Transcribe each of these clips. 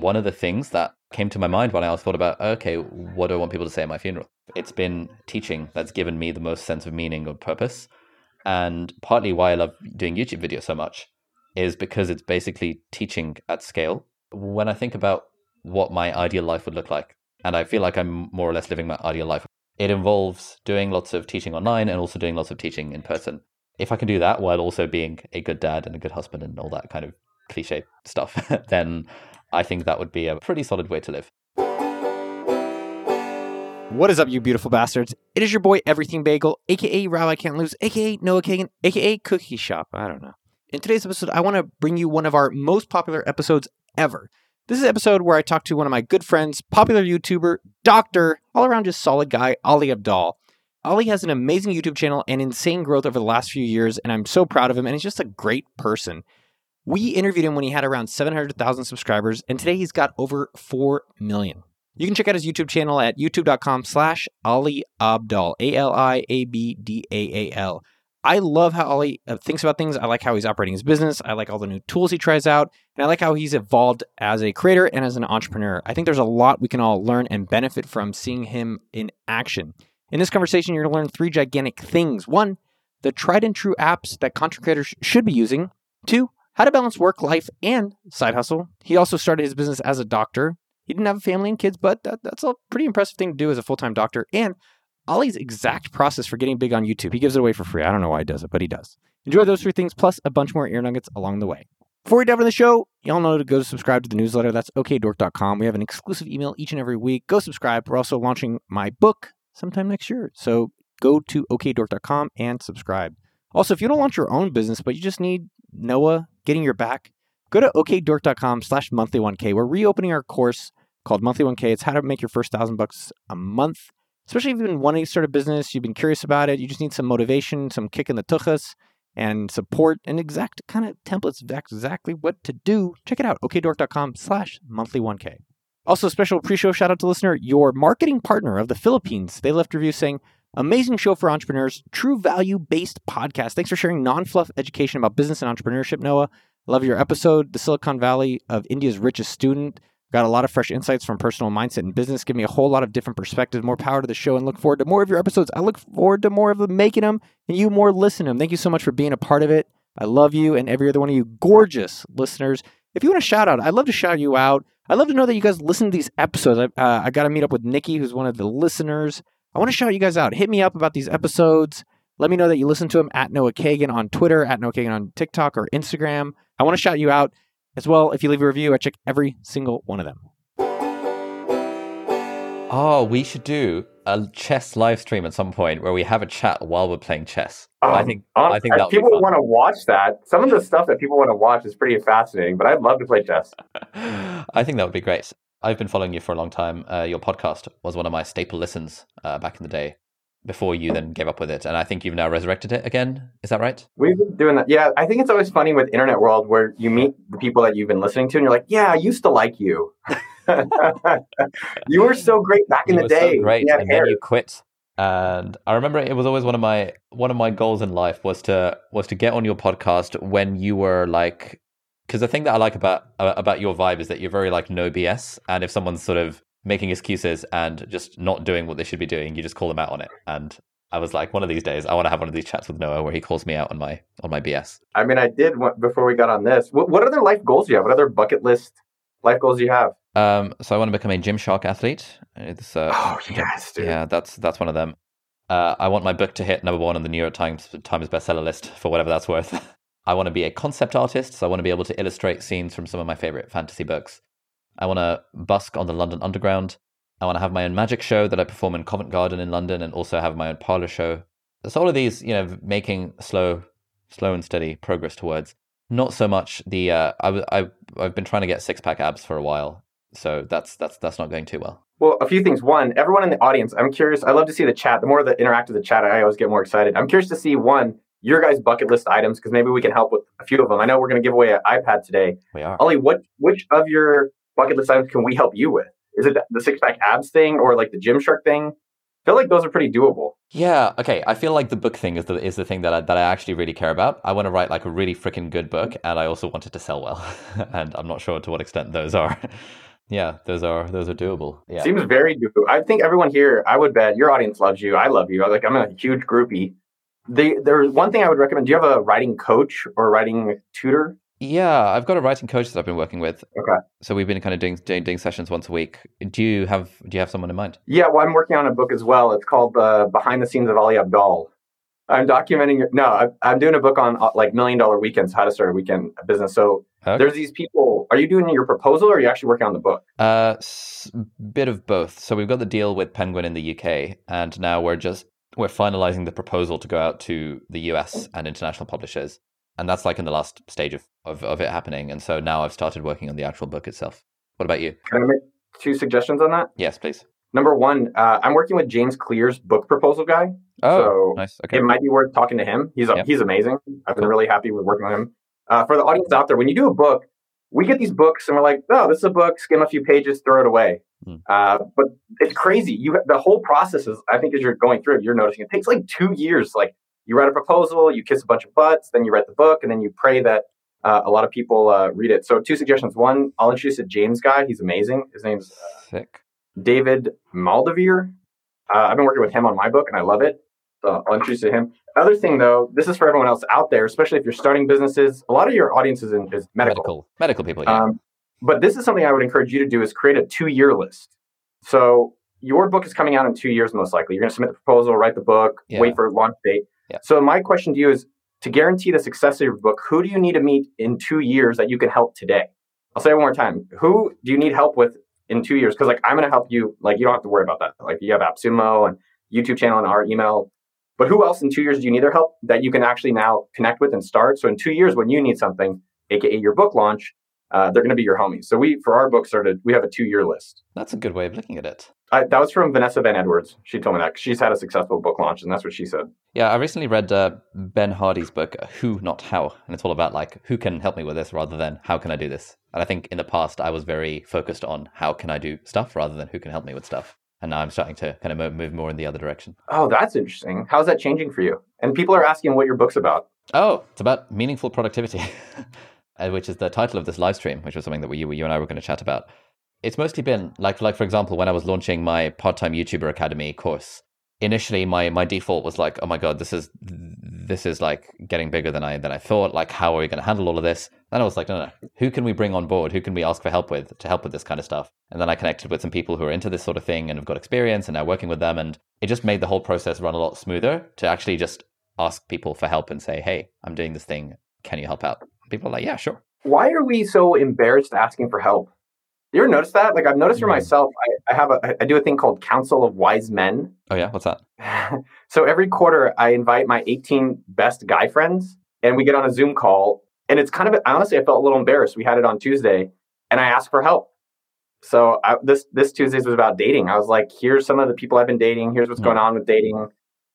one of the things that came to my mind when I thought about, okay, what do I want people to say at my funeral? It's been teaching that's given me the most sense of meaning or purpose. And partly why I love doing YouTube videos so much is because it's basically teaching at scale. When I think about what my ideal life would look like, and I feel like I'm more or less living my ideal life, it involves doing lots of teaching online and also doing lots of teaching in person. If I can do that while also being a good dad and a good husband and all that kind of cliche stuff, then I think that would be a pretty solid way to live. What is up, you beautiful bastards? It is your boy Everything Bagel, aka Rabbi Can't Lose, aka Noah Kagan, aka Cookie Shop. I don't know. In today's episode, I want to bring you one of our most popular episodes ever. This is an episode where I talk to one of my good friends, popular YouTuber, doctor, all-around just solid guy, Ali Abdaal. Ali has an amazing YouTube channel and insane growth over the last few years, and I'm so proud of him, and he's just a great person. We interviewed him when he had around 700,000 subscribers, and today he's got over 4 million. You can check out his YouTube channel at youtube.com/Ali Abdaal, Aliabdaal. I love how Ali thinks about things. I like how he's operating his business. I like all the new tools he tries out. And I like how he's evolved as a creator and as an entrepreneur. I think there's a lot we can all learn and benefit from seeing him in action. In this conversation, you're going to learn three gigantic things. One, the tried and true apps that content creators should be using. Two, how to balance work, life, and side hustle. He also started his business as a doctor. He didn't have a family and kids, but that's a pretty impressive thing to do as a full-time doctor. And Ali's exact process for getting big on YouTube. He gives it away for free. I don't know why he does it, but he does. Enjoy those three things, plus a bunch more ear nuggets along the way. Before we dive into the show, y'all know to go subscribe to the newsletter. That's OkDork.com. We have an exclusive email each and every week. Go subscribe. We're also launching my book sometime next year. So go to OkDork.com and subscribe. Also, if you don't launch your own business, but you just need Noah getting your back, go to OkDork.com/Monthly1K. We're reopening our course called Monthly1K. It's how to make your first $1,000 a month. Especially if you've been wanting to start a business, you've been curious about it, you just need some motivation, some kick in the tuchus, and support, and exact kind of templates of exactly what to do. Check it out, okdork.com/Monthly1K. Also, special pre-show shout out to listener, your marketing partner of the Philippines. They left reviews saying, amazing show for entrepreneurs, true value-based podcast. Thanks for sharing non-fluff education about business and entrepreneurship, Noah. Love your episode, the Silicon Valley of India's richest student. Got a lot of fresh insights from personal mindset and business. Give me a whole lot of different perspectives. More power to the show and look forward to more of your episodes. I look forward to more of them, making them, and you more listening to them. Thank you so much for being a part of it. I love you and every other one of you gorgeous listeners. If you want a shout out, I'd love to shout you out. I'd love to know that you guys listen to these episodes. I got to meet up with Nikki, who's one of the listeners. I want to shout you guys out. Hit me up about these episodes. Let me know that you listen to them at Noah Kagan on Twitter, at Noah Kagan on TikTok or Instagram. I want to shout you out. As well, if you leave a review, I check every single one of them. Oh, we should do a chess live stream at some point where we have a chat while we're playing chess. I think that people want to watch that. Some of the stuff that people want to watch is pretty fascinating, but I'd love to play chess. I think that would be great. I've been following you for a long time. Your podcast was one of my staple listens back in the day, before you then gave up with it. And I think you've now resurrected it again. Is that right? We've been doing that. Yeah, I think it's always funny with internet world where you meet the people that you've been listening to and you're like, yeah, I used to like you. You were so great back in the day. So great. And then you quit. And I remember it was always one of my goals in life was to get on your podcast when you were like, because the thing that I like about your vibe is that you're very like no BS. And if someone's sort of making excuses and just not doing what they should be doing, you just call them out on it. And I was like, one of these days, I want to have one of these chats with Noah where he calls me out on my BS. I mean, I did before we got on this. What other life goals do you have? What other bucket list life goals do you have? So I want to become a Gymshark athlete. It's, oh, yes, dude. Yeah, that's one of them. I want my book to hit number 1 on the New York Times bestseller list for whatever that's worth. I want to be a concept artist. So I want to be able to illustrate scenes from some of my favorite fantasy books. I want to busk on the London Underground. I want to have my own magic show that I perform in Covent Garden in London and also have my own parlor show. So all of these, you know, making slow and steady progress towards. Not so much the, I've been trying to get 6-pack abs for a while. So that's not going too well. Well, a few things. One, everyone in the audience, I'm curious. I love to see the chat. The more that interact with the chat, I always get more excited. I'm curious to see, one, your guys' bucket list items, because maybe we can help with a few of them. I know we're going to give away an iPad today. We are. Ollie, which of your bucket list items can we help you with? Is it the 6-pack abs thing or like the Gymshark thing? I feel like those are pretty doable. Yeah, okay. I feel like the book thing is the thing that I actually really care about. I want to write like a really freaking good book, and I also want it to sell well. And I'm not sure to what extent those are Yeah, those are doable. Yeah. Seems very doable. I think everyone here, I would bet your audience loves you. I love you. I'm a huge groupie. There's one thing I would recommend. Do you have a writing coach or writing tutor? Yeah, I've got a writing coach that I've been working with. Okay. So we've been kind of doing sessions once a week. Do you have someone in mind? Yeah, well, I'm working on a book as well. It's called Behind the Scenes of Ali Abdaal. I'm documenting. I'm doing a book on like Million Dollar Weekends, how to start a weekend business. So there's these people. Are you doing your proposal or are you actually working on the book? Bit of both. So we've got the deal with Penguin in the UK, and now we're finalizing the proposal to go out to the US and international publishers. And that's like in the last stage of it happening. And so now I've started working on the actual book itself. What about you? Can I make two suggestions on that? Yes, please. Number one, I'm working with James Clear's book proposal guy. Oh, so nice. Okay. It might be worth talking to him. He's amazing. I've been really happy with working with him. For the audience out there, when you do a book, we get these books and we're like, oh, this is a book, skim a few pages, throw it away. But it's crazy. The whole process is, I think as you're going through it, you're noticing it takes like 2 years. Like you write a proposal, you kiss a bunch of butts, then you write the book, and then you pray that a lot of people read it. So two suggestions. One, I'll introduce a James guy. He's amazing. His name's David Maldivere. I've been working with him on my book, and I love it. So I'll introduce you to him. Other thing, though, this is for everyone else out there, especially if you're starting businesses. A lot of your audience is medical people. Yeah. But this is something I would encourage you to do is create a 2-year list. So your book is coming out in 2 years, most likely. You're going to submit the proposal, write the book, wait for a launch date. Yeah. So my question to you is, to guarantee the success of your book, who do you need to meet in 2 years that you can help today? I'll say it one more time. Who do you need help with in 2 years? Because I'm going to help you. You don't have to worry about that. You have AppSumo and YouTube channel and our email. But who else in 2 years do you need their help that you can actually now connect with and start? So in 2 years, when you need something, aka your book launch, they're going to be your homies. So for our book started, we have a 2-year list. That's a good way of looking at it. That was from Vanessa Van Edwards. She told me that she's had a successful book launch, and that's what she said. Yeah, I recently read Ben Hardy's book, Who Not How, and it's all about who can help me with this rather than how can I do this. And I think in the past I was very focused on how can I do stuff rather than who can help me with stuff. And now I'm starting to kind of move more in the other direction. Oh, that's interesting. How's that changing for you? And people are asking what your book's about. Oh, it's about meaningful productivity, which is the title of this live stream, which was something that you and I were going to chat about. It's mostly been for example, when I was launching my part-time YouTuber Academy course, initially my default was oh my God, this is getting bigger than I thought. How are we going to handle all of this? Then I was no, who can we bring on board? Who can we ask for help with to help with this kind of stuff? And then I connected with some people who are into this sort of thing and have got experience and now working with them. And it just made the whole process run a lot smoother to actually just ask people for help and say, hey, I'm doing this thing. Can you help out? People are yeah, sure. Why are we so embarrassed asking for help? You ever notice that? I've noticed for myself, I do a thing called Council of Wise Men. Oh yeah, what's that? So every quarter I invite my 18 best guy friends and we get on a Zoom call, and it's kind of, honestly, I felt a little embarrassed. We had it on Tuesday and I asked for help. So this Tuesday's was about dating. I was like, here's some of the people I've been dating. Here's what's going on with dating.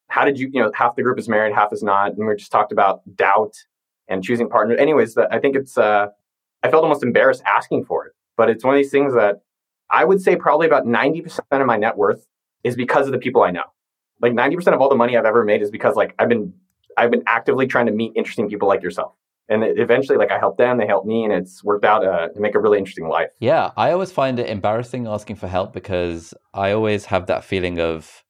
How did you know, half the group is married, half is not. And we just talked about doubt and choosing partners. Anyways, I think it's, I felt almost embarrassed asking for it. But it's one of these things that I would say probably about 90% of my net worth is because of the people I know. 90% of all the money I've ever made is because I've been actively trying to meet interesting people like yourself. And eventually I helped them, they helped me, and it's worked out to make a really interesting life. Yeah, I always find it embarrassing asking for help because I always have that feeling of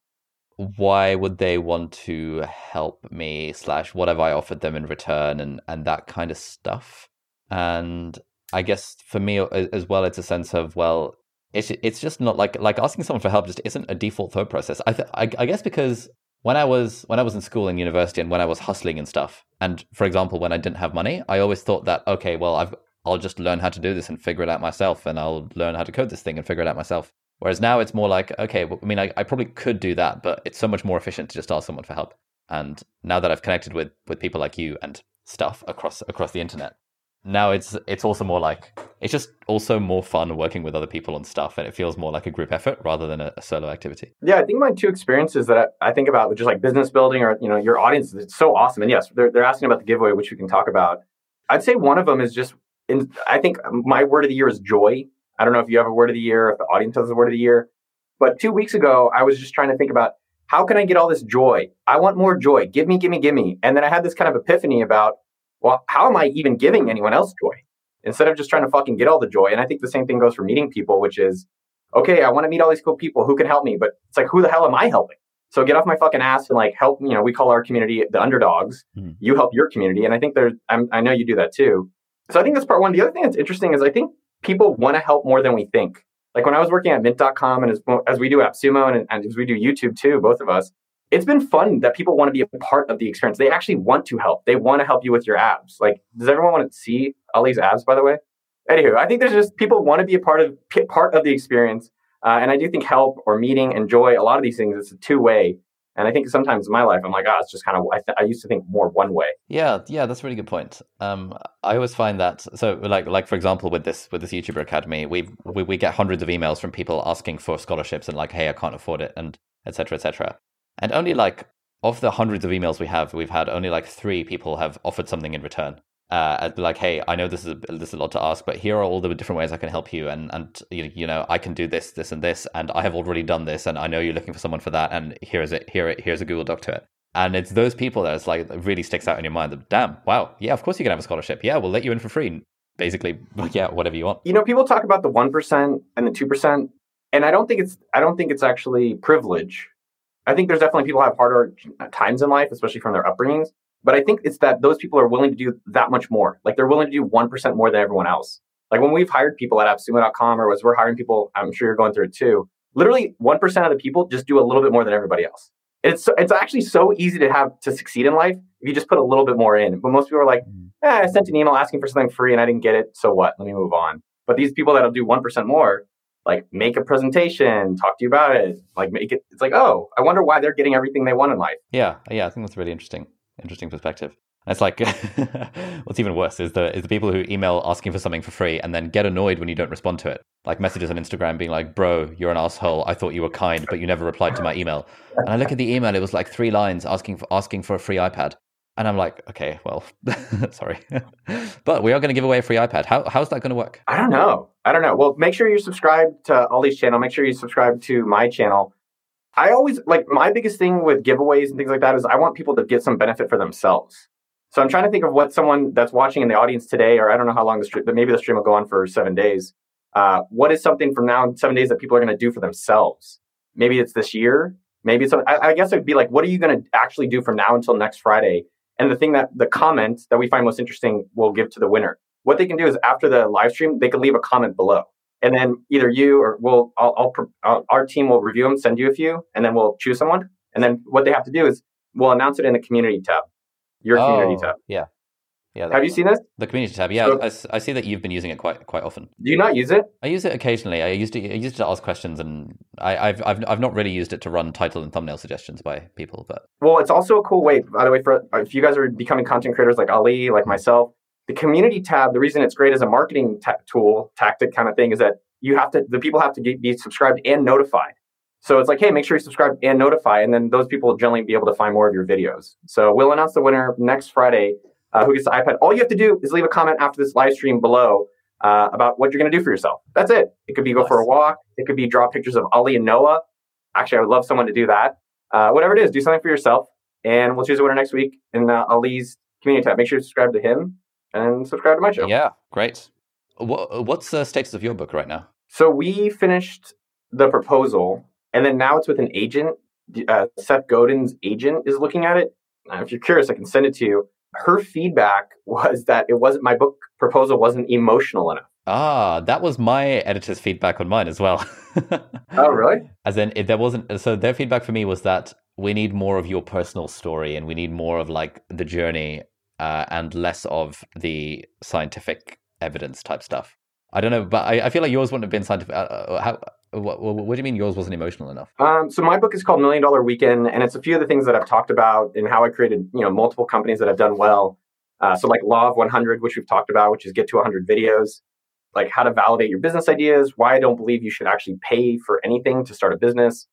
why would they want to help me / what have I offered them in return and that kind of stuff. And I guess for me as well, it's a sense of, well, it's just not like asking someone for help just isn't a default thought process. I guess because when I was in school and university and when I was hustling and stuff, and for example, when I didn't have money, I always thought that, okay, well, I'll just learn how to do this and figure it out myself, and I'll learn how to code this thing and figure it out myself. Whereas now it's more okay, well, I mean, I probably could do that, but it's so much more efficient to just ask someone for help. And now that I've connected with people like you and stuff across the internet, now it's also more it's just also more fun working with other people on stuff, and it feels more like a group effort rather than a solo activity. Yeah, I think my two experiences that I think about, which is business building or your audience, it's so awesome. And yes, they're asking about the giveaway, which we can talk about. I'd say one of them is just, I think my word of the year is joy. I don't know if you have a word of the year, if the audience has a word of the year, but 2 weeks ago I was just trying to think about how can I get all this joy? I want more joy. Give me, give me, give me. And then I had this kind of epiphany about, well, how am I even giving anyone else joy? instead of just trying to fucking get all the joy. And I think the same thing goes for meeting people, which is, okay, I want to meet all these cool people who can help me, but it's like, who the hell am I helping? So get off my fucking ass and like help, you know, we call our community the underdogs. Mm. You help your community. And I think there's, I know you do that too. So I think that's part one. The other thing that's interesting is I think people want to help more than we think. Like when I was working at Mint.com and as we do AppSumo and as we do YouTube too, both of us, it's been fun that people want to be a part of the experience. They actually want to help. They want to help you with your abs. Like, does everyone want to see Ali's abs, by the way? Anywho, I think there's just people want to be a part of the experience. And I do think help or meeting and joy, a lot of these things, it's a two-way. And I think sometimes in my life, I'm like, it's just kind of, I used to think more one way. Yeah, that's a really good point. I always find that, so like for example, with this YouTuber Academy, we get hundreds of emails from people asking for scholarships and like, hey, I can't afford it, and et cetera, et cetera. And only like, of the hundreds of emails we've had, only like 3 people have offered something in return. Like, hey, I know this is a lot to ask, but here are all the different ways I can help you, and you know, I can do this, and this, and I have already done this, and I know you're looking for someone for that, and here's a Google Doc to it. And it's those people that it's like really sticks out in your mind. That, damn, wow, yeah, of course you can have a scholarship. Yeah, we'll let you in for free, basically. Yeah, whatever you want. You know, people talk about the 1% and the 2%, and I don't think it's actually privilege. I think there's definitely people have harder times in life, especially from their upbringings. But I think it's that those people are willing to do that much more. Like they're willing to do 1% more than everyone else. Like when we've hired people at AppSumo.com or as we're hiring people, I'm sure you're going through it too. Literally 1% of the people just do a little bit more than everybody else. It's actually so easy to succeed in life if you just put a little bit more in. But most people are like, I sent an email asking for something free and I didn't get it. So what? Let me move on. But these people that'll do 1% more, like make a presentation, talk to you about it, like make it. It's like, oh, I wonder why they're getting everything they want in life. Yeah, I think that's really interesting. Interesting perspective. It's like what's even worse is the people who email asking for something for free and then get annoyed when you don't respond to it. Like messages on Instagram being like, bro, you're an asshole. I thought you were kind, but you never replied to my email. And I look at the email, it was like 3 lines asking for a free iPad. And I'm like, okay, well, sorry. But we are going to give away a free iPad. How's that going to work? I don't know. Well, make sure you're subscribed to Ali's channel. Make sure you subscribe to my channel. I always, like, my biggest thing with giveaways and things like that is I want people to get some benefit for themselves. So I'm trying to think of what someone that's watching in the audience today, or I don't know how long the stream, but maybe the stream will go on for 7 days. What is something from now in 7 days that people are going to do for themselves? Maybe it's this year. Maybe it's, I guess it would be like, what are you going to actually do from now until next Friday? And the thing that, the comment that we find most interesting, we'll give to the winner. What they can do is after the live stream, they can leave a comment below. And then either you or our team will review them, send you a few, and then we'll choose someone. And then what they have to do is we'll announce it in the community tab, community tab. Yeah. Have you seen this? The community tab. Yeah, so, I see that you've been using it quite often. Do you not use it? I use it occasionally. I used it to ask questions, and I've not really used it to run title and thumbnail suggestions by people. But well, it's also a cool way. By the way, for if you guys are becoming content creators like Ali, like myself. The community tab, the reason it's great as a marketing tool, tactic kind of thing, is that the people have to be subscribed and notified. So it's like, hey, make sure you subscribe and notify, and then those people will generally be able to find more of your videos. So we'll announce the winner next Friday, who gets the iPad. All you have to do is leave a comment after this live stream below about what you're going to do for yourself. That's it. It could be go for a walk. It could be draw pictures of Ali and Noah. Actually, I would love someone to do that. Whatever it is, do something for yourself, and we'll choose a winner next week in Ali's community tab. Make sure you subscribe to him. And subscribe to my show. Yeah, great. What's the status of your book right now? So we finished the proposal, and then now it's with an agent. Seth Godin's agent is looking at it. If you're curious, I can send it to you. Her feedback was that my book proposal wasn't emotional enough. Ah, that was my editor's feedback on mine as well. Oh, really? As in, there wasn't. So their feedback for me was that we need more of your personal story, and we need more of like the journey. And less of the scientific evidence type stuff. I don't know, but I feel like yours wouldn't have been scientific. What do you mean yours wasn't emotional enough? So my book is called Million Dollar Weekend, and it's a few of the things that I've talked about and how I created, multiple companies that have done well. So like Law of 100, which we've talked about, which is get to 100 videos, like how to validate your business ideas, why I don't believe you should actually pay for anything to start a business.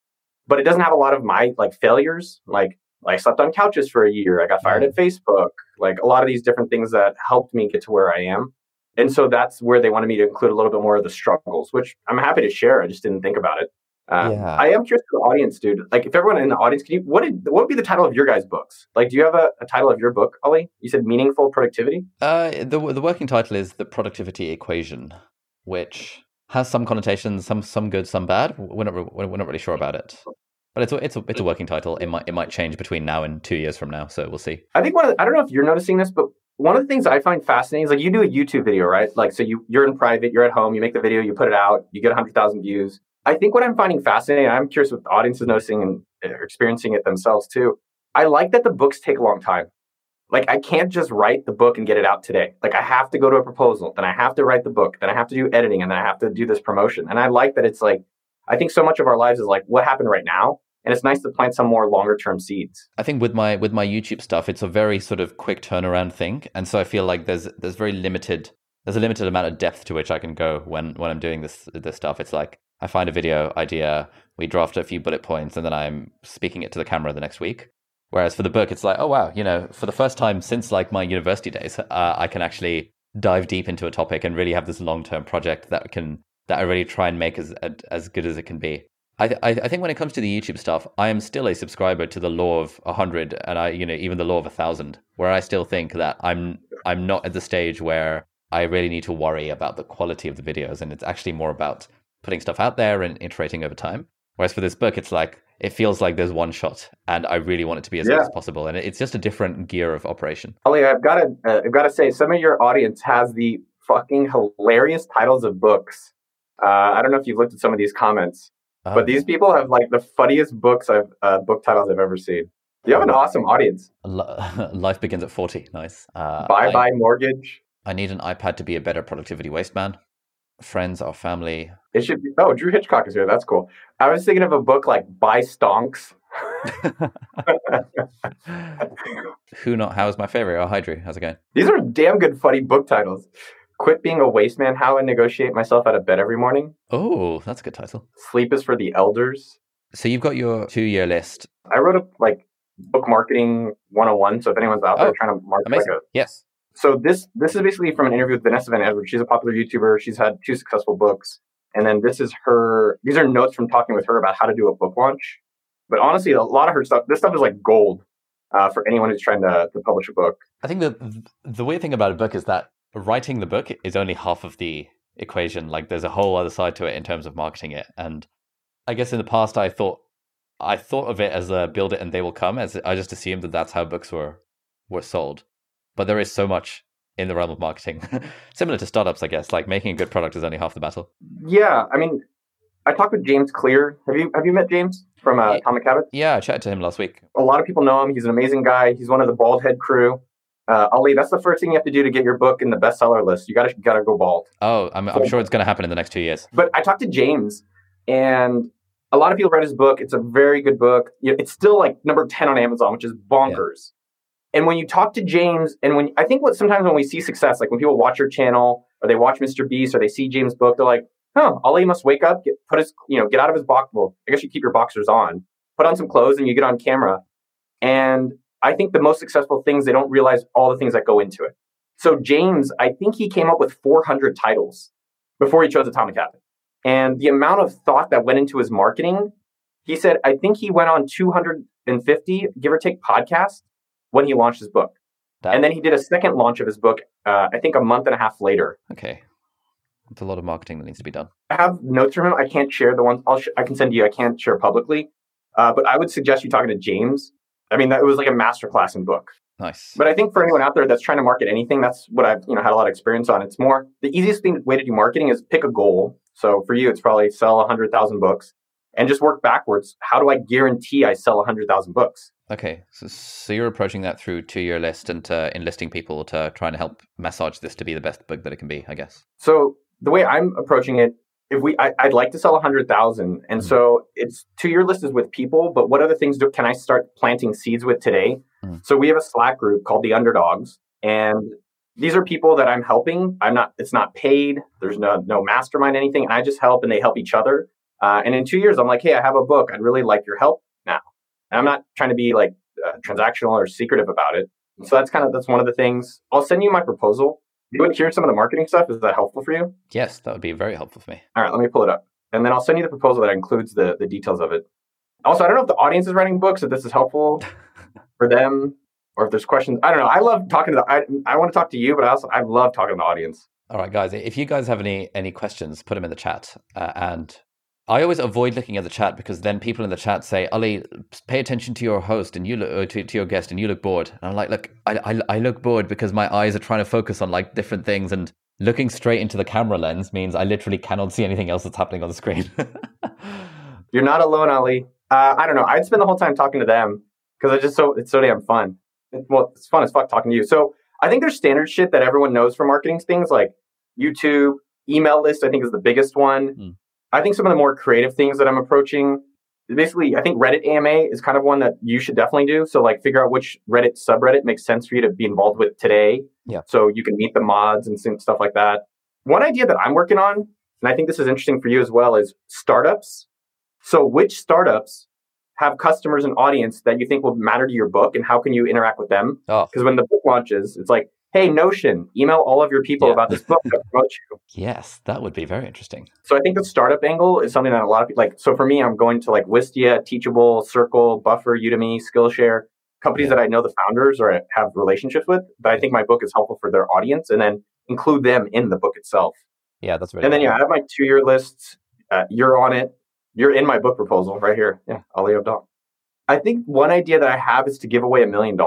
But it doesn't have a lot of my like failures, like I slept on couches for a year. I got fired at Facebook. Like a lot of these different things that helped me get to where I am. And so that's where they wanted me to include a little bit more of the struggles, which I'm happy to share. I just didn't think about it. I am curious to the audience, dude. Like, if everyone in the audience, can you, what would be the title of your guys' books? Like, do you have a title of your book, Ali? You said Meaningful Productivity? The working title is The Productivity Equation, which has some connotations, some good, some bad. We're not really sure about it. But it's a working title. It might change between now and 2 years from now, so we'll see. I think I don't know if you're noticing this, but one of the things I find fascinating is, like, you do a YouTube video, right? Like, so you're in private, you're at home, you make the video, you put it out, you get 100,000 views. I think what I'm finding fascinating, I'm curious what the audience is noticing and experiencing it themselves too. I like that the books take a long time. Like, I can't just write the book and get it out today. Like, I have to go to a proposal, then I have to write the book, then I have to do editing, and then I have to do this promotion. And I like that it's like, I think so much of our lives is like, what happened right now? And it's nice to plant some more longer term seeds. I think with my YouTube stuff, it's a very sort of quick turnaround thing. And so I feel like there's a limited amount of depth to which I can go when I'm doing this stuff. It's like, I find a video idea, we draft a few bullet points, and then I'm speaking it to the camera the next week. Whereas for the book, it's like, oh, wow, you know, for the first time since like my university days, I can actually dive deep into a topic and really have this long-term project that I really try and make as good as it can be. I think when it comes to the YouTube stuff, I am still a subscriber to the law of 100 and even the law of 1,000, where I still think that I'm not at the stage where I really need to worry about the quality of the videos. And it's actually more about putting stuff out there and iterating over time. Whereas for this book, it's like, it feels like there's one shot, and I really want it to be as good as possible. And it's just a different gear of operation. Ali, I've got to say, some of your audience has the fucking hilarious titles of books. I don't know if you've looked at some of these comments, but these people have like the funniest book titles I've ever seen. You have an awesome audience. Life Begins at 40. Nice. Bye Mortgage. I need an iPad to be a better productivity waste man. Friends or family. It should be. Oh, Drew Hitchcock is here. That's cool. I was thinking of a book like Buy Stonks. Who Not How is my favorite. Oh, hi, Drew. How's it going? These are damn good, funny book titles. Quit Being a Waste Man, How I Negotiate Myself Out of Bed Every Morning. Oh, that's a good title. Sleep is for the Elders. So you've got your 2-year list. I wrote up like book marketing 101. So if anyone's out there trying to market, like yes. So this is basically from an interview with Vanessa Van Edwards. She's a popular YouTuber. She's had 2 successful books. And then these are notes from talking with her about how to do a book launch. But honestly, a lot of her stuff, this stuff is like gold for anyone who's trying to publish a book. I think the weird thing about a book is that writing the book is only half of the equation. Like, there's a whole other side to it in terms of marketing it. And I guess in the past, I thought of it as a build it and they will come, as I just assumed that's how books were sold. But there is so much in the realm of marketing, similar to startups, I guess. Like, making a good product is only half the battle. Yeah, I mean, I talked with James Clear. Have you met James from Atomic Habits? Yeah, I chatted to him last week. A lot of people know him. He's an amazing guy. He's one of the bald head crew. Ali, that's the first thing you have to do to get your book in the bestseller list. You gotta go bald. Oh, I'm sure it's going to happen in the next 2 years. But I talked to James, and a lot of people read his book. It's a very good book. It's still like number 10 on Amazon, which is bonkers. Yeah. And when you talk to James, and I think what sometimes when we see success, like when people watch your channel or they watch Mr. Beast or they see James' book, they're like, "Oh, Ali must wake up, get out of his box. Well, I guess you keep your boxers on, put on some clothes, and you get on camera." And I think the most successful things, they don't realize all the things that go into it. So James, I think he came up with 400 titles before he chose Atomic Habits, and the amount of thought that went into his marketing. He said, I think he went on 250, give or take, podcasts when he launched his book. And then he did a second launch of his book, I think a month and a half later. Okay. That's a lot of marketing that needs to be done. I have notes from him. I can't share the ones I can send you. I can't share publicly. But I would suggest you talking to James. I mean, it was like a masterclass in book. Nice. But I think for anyone out there that's trying to market anything, that's what I've had a lot of experience on. It's more, the easiest way to do marketing is pick a goal. So for you, it's probably sell 100,000 books and just work backwards. How do I guarantee I sell 100,000 books? Okay, so you're approaching that through 2-year list and enlisting people to try and help massage this to be the best book that it can be, I guess. So the way I'm approaching it, I'd like to sell 100,000. And so it's 2-year list is with people, but what other things can I start planting seeds with today? So we have a Slack group called The Underdogs, and these are people that I'm helping. It's not paid. There's no mastermind, anything. And I just help and they help each other. And in 2 years, I'm like, hey, I have a book. I'd really like your help now. And I'm not trying to be like transactional or secretive about it. So that's one of the things. I'll send you my proposal. You want to hear some of the marketing stuff? Is that helpful for you? Yes, that would be very helpful for me. All right, let me pull it up. And then I'll send you the proposal that includes the details of it. Also, I don't know if the audience is writing books, if this is helpful for them, or if there's questions. I don't know. I love talking to the, I want to talk to you, but I love talking to the audience. All right, guys, if you guys have any questions, put them in the chat. And I always avoid looking at the chat because then people in the chat say, Ali, pay attention to your host and you look to your guest and you look bored. And I'm like, look, I look bored because my eyes are trying to focus on like different things, and looking straight into the camera lens means I literally cannot see anything else that's happening on the screen. You're not alone, Ali. I don't know. I'd spend the whole time talking to them because it's so damn fun. Well, it's fun as fuck talking to you. So I think there's standard shit that everyone knows from marketing things like YouTube, email list, I think is the biggest one. Mm. I think some of the more creative things that I'm approaching, basically, I think Reddit AMA is kind of one that you should definitely do. So like figure out which Reddit subreddit makes sense for you to be involved with today. Yeah. So you can meet the mods and stuff like that. One idea that I'm working on, and I think this is interesting for you as well, is startups. So which startups have customers and audience that you think will matter to your book, and how can you interact with them? Because when the book launches, it's like, hey, Notion, email all of your people about this book that promotes you. Yes, that would be very interesting. So I think the startup angle is something that a lot of people like. So for me, I'm going to like Wistia, Teachable, Circle, Buffer, Udemy, Skillshare, companies that I know the founders or have relationships with, but I think my book is helpful for their audience, and then include them in the book itself. Yeah, that's really cool. Then I have my 2-year lists. You're on it. You're in my book proposal right here. Yeah, Ali Abdaal. I think one idea that I have is to give away $1 million.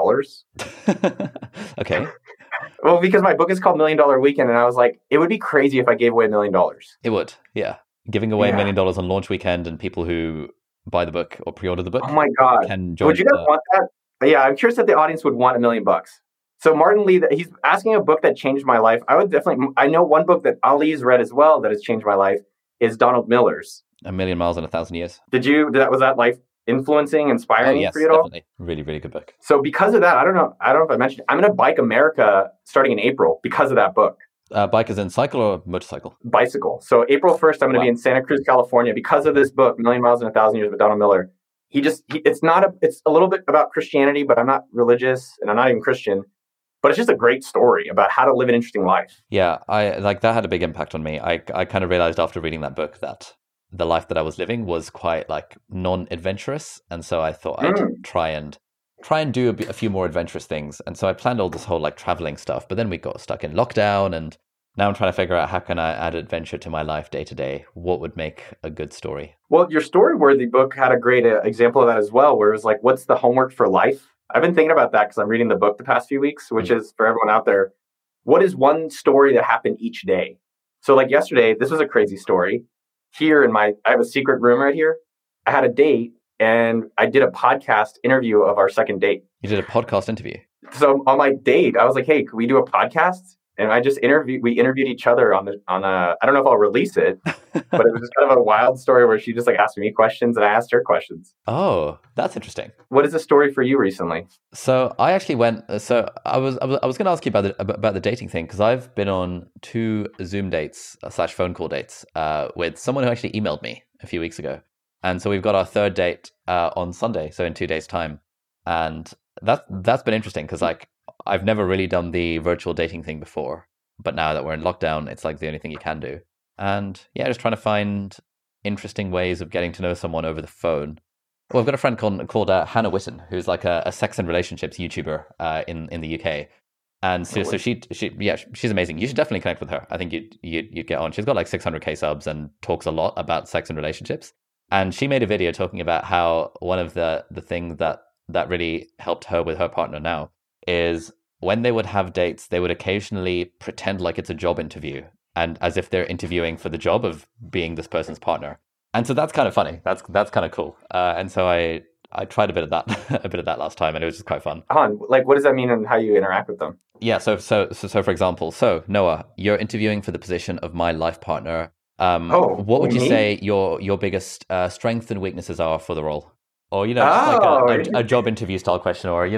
Okay. Well, because my book is called $1 Million Weekend, and I was like, it would be crazy if I gave away $1 million. It would, yeah. Giving away $1 million on launch weekend, and people who buy the book or pre-order the book. Oh my God. Can join. Would you guys want that? Yeah, I'm curious that the audience would want $1 million. So Martin Lee, he's asking a book that changed my life. I would definitely, I know one book that Ali's read as well that has changed my life is Donald Miller's. A Million Miles in a Thousand Years. Was that life influencing, inspiring for you at all? Really, really good book. So because of that, I don't know if I mentioned it, I'm going to bike America starting in April because of that book. Bike as in cycle or motorcycle? Bicycle. So April 1st, I'm going to be in Santa Cruz, California because of this book, A Million Miles in a Thousand Years with Donald Miller. It's a little bit about Christianity, but I'm not religious and I'm not even Christian. But it's just a great story about how to live an interesting life. Yeah, that had a big impact on me. I kind of realized after reading that book that the life that I was living was quite like non-adventurous, and so I thought I'd try and do a few more adventurous things. And so I planned all this whole like traveling stuff, but then we got stuck in lockdown, and now I'm trying to figure out how can I add adventure to my life day to day. What would make a good story? Well, your Storyworthy book had a great example of that as well, where it was like, what's the homework for life? I've been thinking about that because I'm reading the book the past few weeks, which is for everyone out there. What is one story that happened each day? So like yesterday, this was a crazy story. Here in I have a secret room right here. I had a date and I did a podcast interview of our second date. You did a podcast interview? So on my date, I was like, hey, can we do a podcast? And we interviewed each other on a, I don't know if I'll release it, but it was just kind of a wild story where she just like asked me questions and I asked her questions. Oh, that's interesting. What is the story for you recently? So I actually I was going to ask you about the dating thing, because I've been on 2 Zoom dates / phone call dates with someone who actually emailed me a few weeks ago. And so we've got our third date on Sunday. So in 2 days time. And that's been interesting because like, I've never really done the virtual dating thing before, but now that we're in lockdown, it's like the only thing you can do. And yeah, just trying to find interesting ways of getting to know someone over the phone. Well, I've got a friend called Hannah Witten, who's like a sex and relationships YouTuber in the UK. And so she's amazing. You should definitely connect with her. I think you'd get on. She's got like 600K subs and talks a lot about sex and relationships. And she made a video talking about how one of the things that really helped her with her partner now is when they would have dates, they would occasionally pretend like it's a job interview and as if they're interviewing for the job of being this person's partner. And so that's kind of funny. That's kind of cool. And so I tried a bit of that, last time, and it was just quite fun. Like, what does that mean and how you interact with them? Yeah. So for example, Noah, you're interviewing for the position of my life partner. What would you say your biggest strengths and weaknesses are for the role? Or just like a job interview style question, or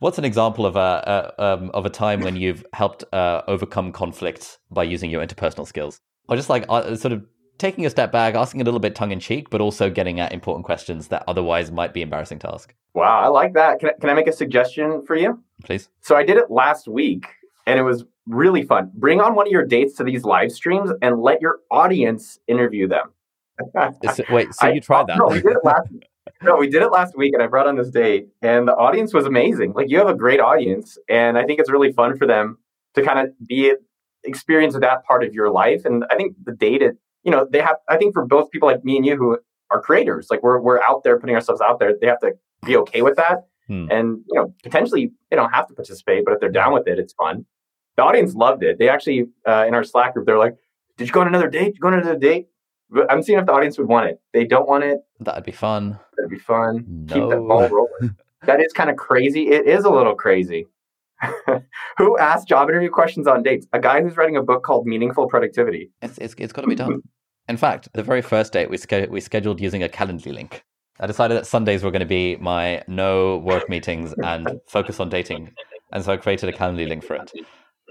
what's an example of a time when you've helped overcome conflict by using your interpersonal skills, or just like sort of taking a step back, asking a little bit tongue in cheek, but also getting at important questions that otherwise might be embarrassing to ask. Wow, I like that. Can I make a suggestion for you? Please. So I did it last week, and it was really fun. Bring on one of your dates to these live streams and let your audience interview them. Wait, so you tried that? No, we did it last week, and I brought on this date, and the audience was amazing. Like, you have a great audience, and I think it's really fun for them to kind of experience that part of your life. And I think the data, you know, they have, I think for both people like me and you who are creators, like we're out there putting ourselves out there, they have to be okay with that. And, you know, potentially they don't have to participate, but if they're down with it, it's fun. The audience loved it. They actually, in our Slack group, they're like, did you go on another date? Did you go on another date? I'm seeing if the audience would want it. They don't want it. That'd be fun. That'd be fun. No. Keep that ball rolling. That is kind of crazy. It is a little crazy. Who asks job interview questions on dates? A guy who's writing a book called Meaningful Productivity. It's got to be done. In fact, the very first date we scheduled using a Calendly link. I decided that Sundays were going to be my no work meetings and focus on dating. And so I created a Calendly link for it.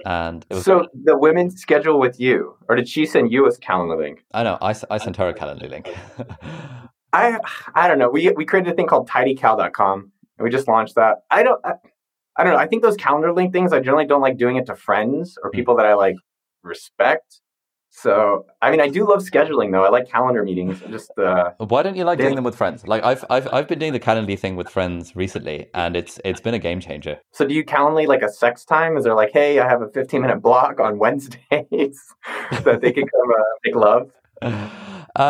And it was so the women schedule with you, or did she send you a Calendly link? I know. I sent her a Calendly link. I don't know. We created a thing called tidycal.com and we just launched that. I don't know. I think those calendar link things, I generally don't like doing it to friends or people that I like respect. So, I mean, I do love scheduling though. I like calendar meetings. Just why don't you like doing them with friends? Like I've been doing the Calendly thing with friends recently, and it's been a game changer. So, do you Calendly like a sex time? Is there like, hey, I have a 15-minute block on Wednesdays so that they can come make love?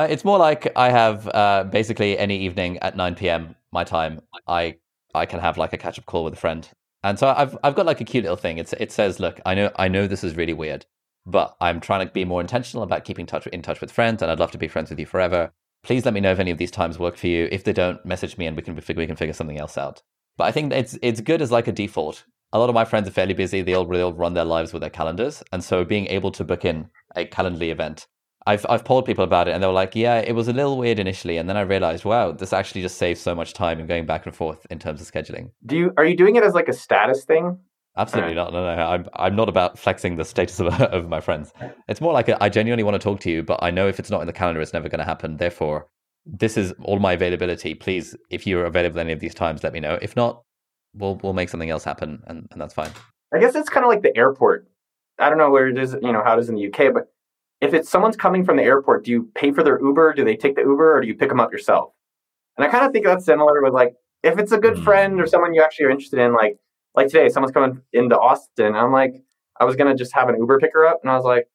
It's more like I have basically any evening at 9 p.m. my time. I can have like a catch up call with a friend, and so I've got like a cute little thing. It says, look, I know this is really weird, but I'm trying to be more intentional about keeping in touch with friends, and I'd love to be friends with you forever. Please let me know if any of these times work for you. If they don't, message me and we can figure something else out. But I think it's good as like a default. A lot of my friends are fairly busy. They all really run their lives with their calendars. And so being able to book in a Calendly event, I've polled people about it and they were like, yeah, it was a little weird initially. And then I realized, wow, this actually just saves so much time and going back and forth in terms of scheduling. Are you doing it as like a status thing? Absolutely not. No. I'm not about flexing the status of my friends. It's more like I genuinely want to talk to you, but I know if it's not in the calendar, it's never going to happen. Therefore, this is all my availability. Please, if you're available any of these times, let me know. If not, we'll make something else happen, and that's fine. I guess it's kind of like the airport. I don't know where it is, you know, how it is in the UK, but if it's someone's coming from the airport, do you pay for their Uber? Do they take the Uber, or do you pick them up yourself? And I kind of think that's similar with like if it's a good friend or someone you actually are interested in, like. Like today, someone's coming into Austin. And I'm like, I was going to just have an Uber pick her up. And I was like,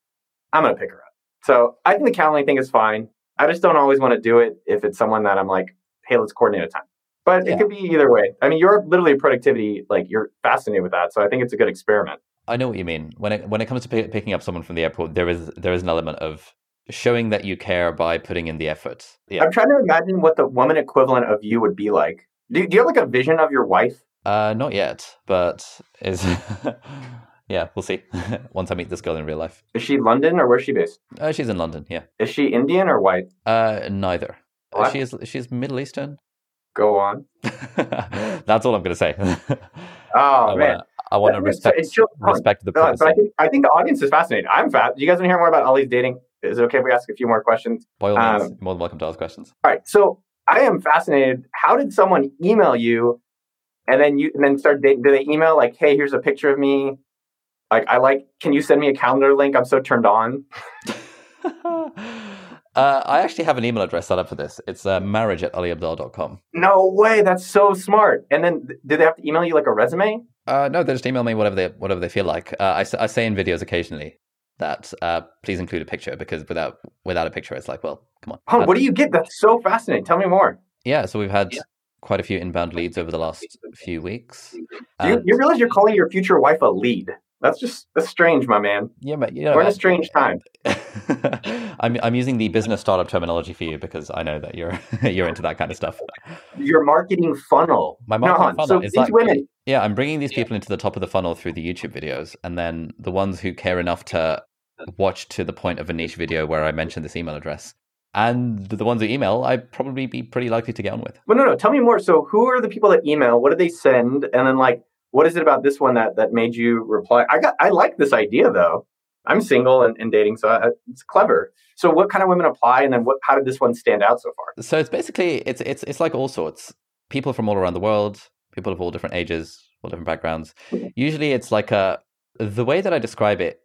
I'm going to pick her up. So I think the Calendly thing is fine. I just don't always want to do it if it's someone that I'm like, hey, let's coordinate a time. But It could be either way. I mean, you're literally productivity, like you're fascinated with that. So I think it's a good experiment. I know what you mean. When it comes to picking up someone from the airport, there is an element of showing that you care by putting in the effort. Yeah. I'm trying to imagine what the woman equivalent of you would be like. Do you have like a vision of your wife? Not yet, but is yeah, we'll see once I meet this girl in real life. Is she London or where's she based? She's in London. Yeah. Is she Indian or white? Neither. What? She's Middle Eastern. Go on. That's all I'm going to say. Man, I want to respect the process. But I think the audience is fascinated. I'm fat. You guys want to hear more about Ali's dating? Is it okay if we ask a few more questions? By all means, you're more than welcome to ask questions. All right. So I am fascinated. How did someone email you? And then start dating. Do they email like, hey, here's a picture of me. Like, can you send me a calendar link? I'm so turned on. I actually have an email address set up for this. It's marriage@aliabdaal.com. No way. That's so smart. And then do they have to email you like a resume? No, they just email me whatever they feel like. I say in videos occasionally that please include a picture, because without a picture, it's like, well, come on. Oh, what do you get? That's so fascinating. Tell me more. Yeah. So we've had... Yeah. Quite a few inbound leads over the last few weeks. You realize you're calling your future wife a lead? That's strange, my man. Yeah, but you know, we're in a strange time. I'm using the business startup terminology for you because I know that you're into that kind of stuff. Your marketing funnel. My marketing funnel. So is these women. Yeah, I'm bringing these people into the top of the funnel through the YouTube videos, and then the ones who care enough to watch to the point of a niche video where I mention this email address. And the ones who email, I'd probably be pretty likely to get on with. Well, no. Tell me more. So who are the people that email? What do they send? And then like, what is it about this one that made you reply? I like this idea, though. I'm single and dating, so it's clever. So what kind of women apply? And then how did this one stand out so far? So it's basically, it's like all sorts. People from all around the world, people of all different ages, all different backgrounds. Usually it's like the way that I describe it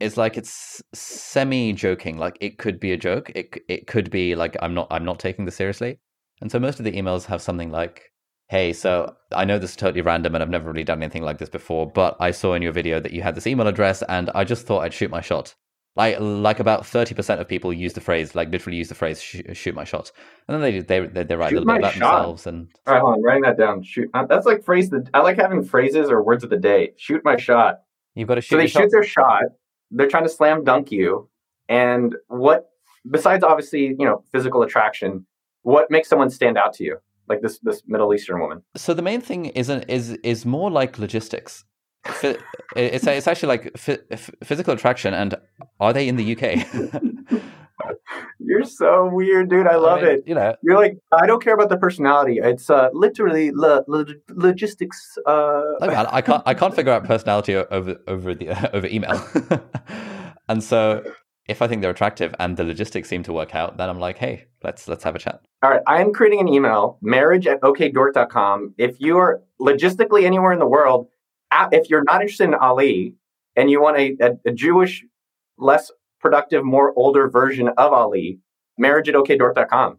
is like it's semi-joking. Like it could be a joke. It could be like I'm not taking this seriously. And so most of the emails have something like, hey, so I know this is totally random and I've never really done anything like this before, but I saw in your video that you had this email address and I just thought I'd shoot my shot. Like about 30% of people use the phrase, like literally use the phrase shoot my shot. And then they write shoot a little bit about shot. Themselves. And... All right, hold on, I'm writing that down. Shoot. That's like phrase. I like having phrases or words of the day. Shoot my shot. You've got to shoot. So they shoot their shot. They're trying to slam dunk you. And what, besides obviously, you know, physical attraction, what makes someone stand out to you? Like this Middle Eastern woman. So the main thing is more like logistics. It's actually like physical attraction. And are they in the UK? You're so weird, dude. I love it. You know, you're like, I don't care about the personality. It's literally logistics. I can't figure out personality over email. And so if I think they're attractive and the logistics seem to work out, then I'm like, hey, let's have a chat. All right. I am creating an email, marriage@okdork.com. If you are logistically anywhere in the world, if you're not interested in Ali and you want a Jewish, less productive, more older version of Ali, marriage@okdork.com.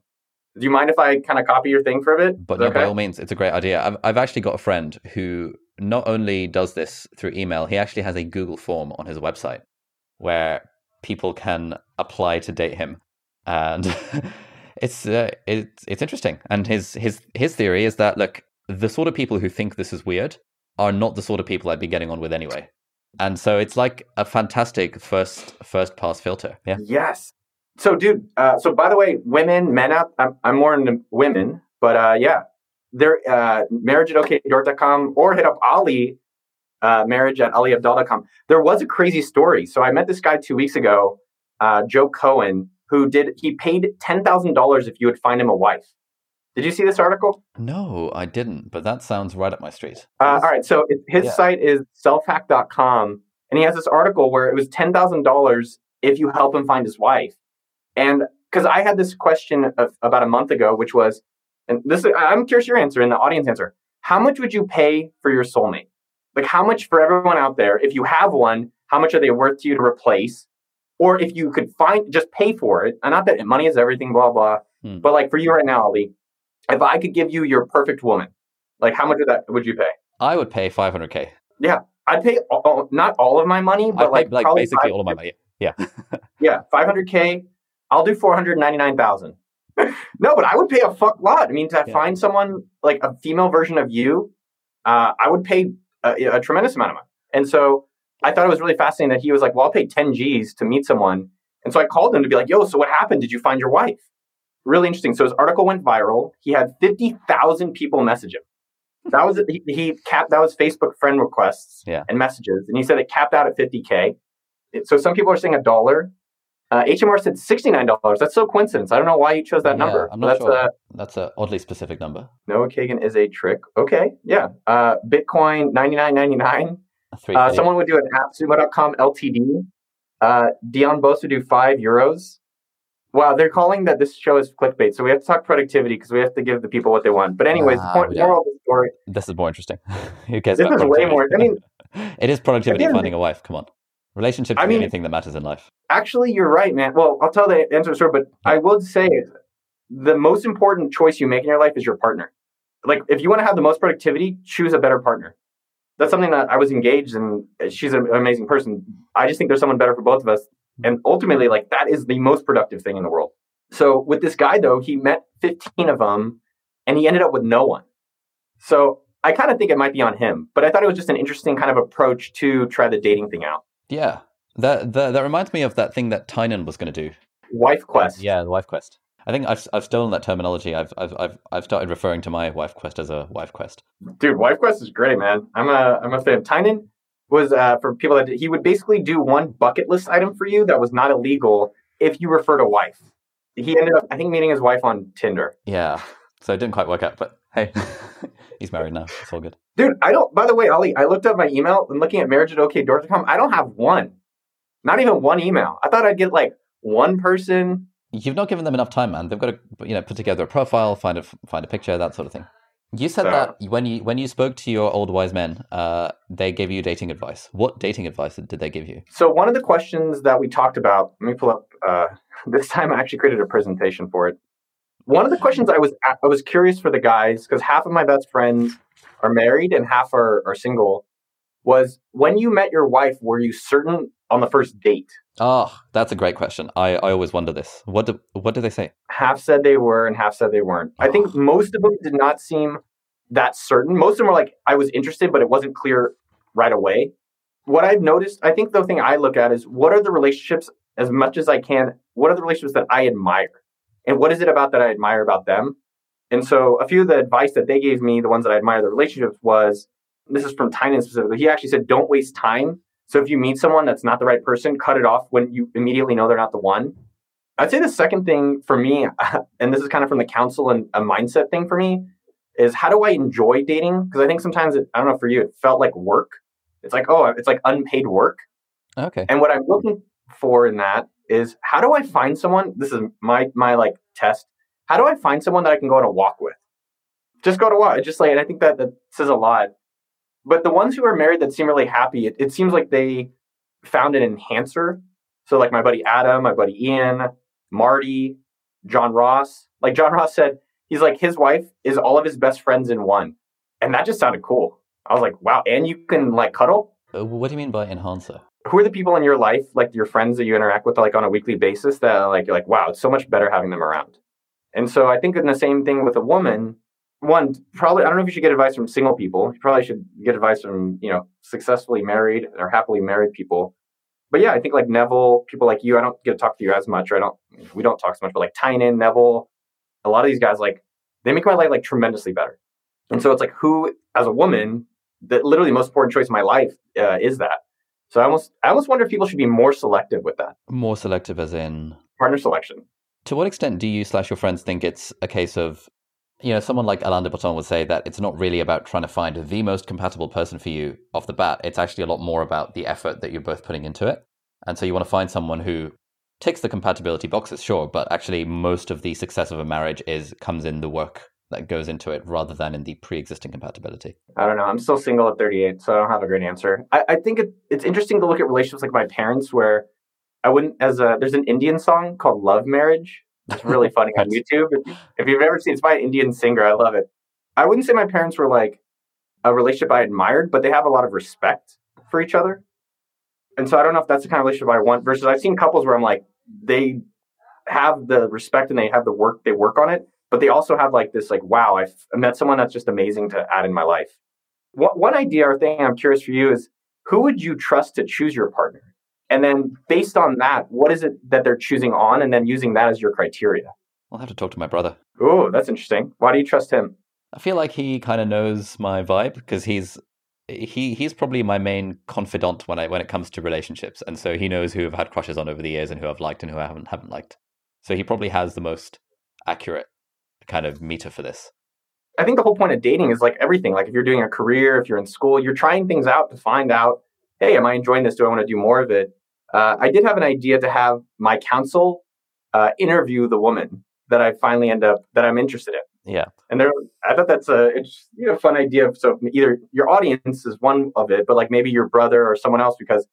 Do you mind if I kind of copy your thing for a bit? But no, okay? By all means, it's a great idea. I've actually got a friend who not only does this through email, he actually has a Google form on his website where people can apply to date him, and it's interesting. And his theory is that, look, the sort of people who think this is weird are not the sort of people I'd be getting on with anyway. And so it's like a fantastic first pass filter. Yeah. Yes. So, dude. So, by the way, women, men out. I'm more into women, but yeah, they're marriage@okdork.com or hit up Ali. Marriage@aliabdaal.com. There was a crazy story. So I met this guy 2 weeks ago, Joe Cohen, he paid $10,000 if you would find him a wife. Did you see this article? No, I didn't, but that sounds right up my street. All right. So his site is selfhack.com, and he has this article where it was $10,000 if you help him find his wife. And because I had this question about a month ago, which was, and this I'm curious your answer and the audience answer. How much would you pay for your soulmate? Like, how much for everyone out there, if you have one, how much are they worth to you to replace? Or if you could just pay for it. And not that money is everything, blah, blah. But like for you right now, Ali, if I could give you your perfect woman, like how much of that would you pay? I would pay $500K. Yeah. I'd pay not all of my money, but like probably basically all of my money. Yeah. Yeah. $500K. I'll do $499,000. No, but I would pay a fuck lot. I mean, to find someone like a female version of you, I would pay a tremendous amount of money. And so I thought it was really fascinating that he was like, well, I'll pay 10 G's to meet someone. And so I called him to be like, yo, so what happened? Did you find your wife? Really interesting. So his article went viral. He had 50,000 people message him. That was, he capped, that was Facebook friend requests and messages. And he said it capped out at $50K. So some people are saying $1. HMR said $69. That's so coincidence. I don't know why you chose that number. I'm not sure. That's an oddly specific number. Noah Kagan is a trick. Okay, yeah. Bitcoin, $99.99. Someone would do an AppSumo.com LTD. Dion Bose would do €5. Wow, they're calling that this show is clickbait. So we have to talk productivity because we have to give the people what they want. But anyways, the point moral of the story. This is more interesting. Who cares? This is way more. I mean, it is productivity finding a wife. Come on. Relationships are anything that matters in life. Actually, you're right, man. Well, I'll tell the answer story, but I will say the most important choice you make in your life is your partner. Like, if you want to have the most productivity, choose a better partner. That's something that I was engaged in. She's an amazing person. I just think there's someone better for both of us. And ultimately, like, that is the most productive thing in the world. So with this guy, though, he met 15 of them, and he ended up with no one. So I kind of think it might be on him. But I thought it was just an interesting kind of approach to try the dating thing out. Yeah, that reminds me of that thing that Tynan was going to do. Wife quest. Yeah, the wife quest. I think I've stolen that terminology. I've started referring to my wife quest as a wife quest. Dude, wife quest is great, man. I'm a fan. Tynan was for people that he would basically do one bucket list item for you that was not illegal if you refer to wife. He ended up, I think, meeting his wife on Tinder. Yeah, so it didn't quite work out, but hey. He's married now. It's all good. Dude, by the way, Ali, I looked up my email and looking at marriage@okdork.com. I don't have one. Not even one email. I thought I'd get like one person. You've not given them enough time, man. They've got to, put together a profile, find a picture, that sort of thing. You said that when you spoke to your old wise men, they gave you dating advice. What dating advice did they give you? So one of the questions that we talked about, let me pull up, this time I actually created a presentation for it. One of the questions I was curious for the guys, because half of my best friends are married and half are single, was when you met your wife, were you certain on the first date? Oh, that's a great question. I always wonder this. What do they say? Half said they were and half said they weren't. Oh. I think most of them did not seem that certain. Most of them were like, I was interested, but it wasn't clear right away. What I've noticed, I think the thing I look at is what are the relationships as much as I can, what are the relationships that I admire? And what is it about that I admire about them? And so a few of the advice that they gave me, the ones that I admire the relationships was, this is from Tynan specifically, he actually said, don't waste time. So if you meet someone that's not the right person, cut it off when you immediately know they're not the one. I'd say the second thing for me, and this is kind of from the counsel and a mindset thing for me, is how do I enjoy dating? Because I think sometimes, I don't know for you, it felt like work. It's like, oh, it's like unpaid work. Okay. And what I'm looking for in that is how do I find someone, this is my like test, how do I find someone that I can go on a walk with? Just go to walk. Just like, and I think that says a lot. But the ones who are married that seem really happy, it seems like they found an enhancer. So like my buddy Adam, my buddy Ian, Marty, John Ross. Like John Ross said, he's like, his wife is all of his best friends in one. And that just sounded cool. I was like, wow. And you can like cuddle? What do you mean by enhancer? Who are the people in your life, like your friends that you interact with like on a weekly basis that like you're like, wow, it's so much better having them around. And so I think in the same thing with a woman, one, probably, I don't know if you should get advice from single people. You probably should get advice from, successfully married or happily married people. But yeah, I think like Neville, people like you, I don't get to talk to you as much, or we don't talk so much, but like Tynan, Neville, a lot of these guys, like they make my life like tremendously better. And so it's like who, as a woman, that literally the most important choice in my life is that. So I almost wonder if people should be more selective with that. More selective as in? Partner selection. To what extent do you / your friends think it's a case of, someone like Alain de Botton would say that it's not really about trying to find the most compatible person for you off the bat. It's actually a lot more about the effort that you're both putting into it. And so you want to find someone who ticks the compatibility boxes, sure, but actually most of the success of a marriage comes in the work that goes into it rather than in the pre-existing compatibility. I don't know. I'm still single at 38, so I don't have a great answer. I think it's interesting to look at relationships like my parents where I wouldn't, there's an Indian song called Love Marriage. It's really funny on YouTube. If you've ever seen, it's by an Indian singer. I love it. I wouldn't say my parents were like a relationship I admired, but they have a lot of respect for each other. And so I don't know if that's the kind of relationship I want versus I've seen couples where I'm like, they have the respect and they have the work, they work on it, but they also have like this, like, wow, I met someone that's just amazing to add in my life. One idea or thing I'm curious for you is who would you trust to choose your partner? And then based on that, what is it that they're choosing on? And then using that as your criteria. I'll have to talk to my brother. Oh, that's interesting. Why do you trust him? I feel like he kind of knows my vibe because he's probably my main confidant when it comes to relationships. And so he knows who I've had crushes on over the years and who I've liked and who I haven't liked. So he probably has the most accurate kind of meter for this. I think the whole point of dating is like everything. Like if you're doing a career, if you're in school, you're trying things out to find out, hey, am I enjoying this? Do I want to do more of it? I did have an idea to have my counsel interview the woman that I finally end up that I'm interested in. Yeah, and I thought that's a fun idea. So either your audience is one of it, but like maybe your brother or someone else, because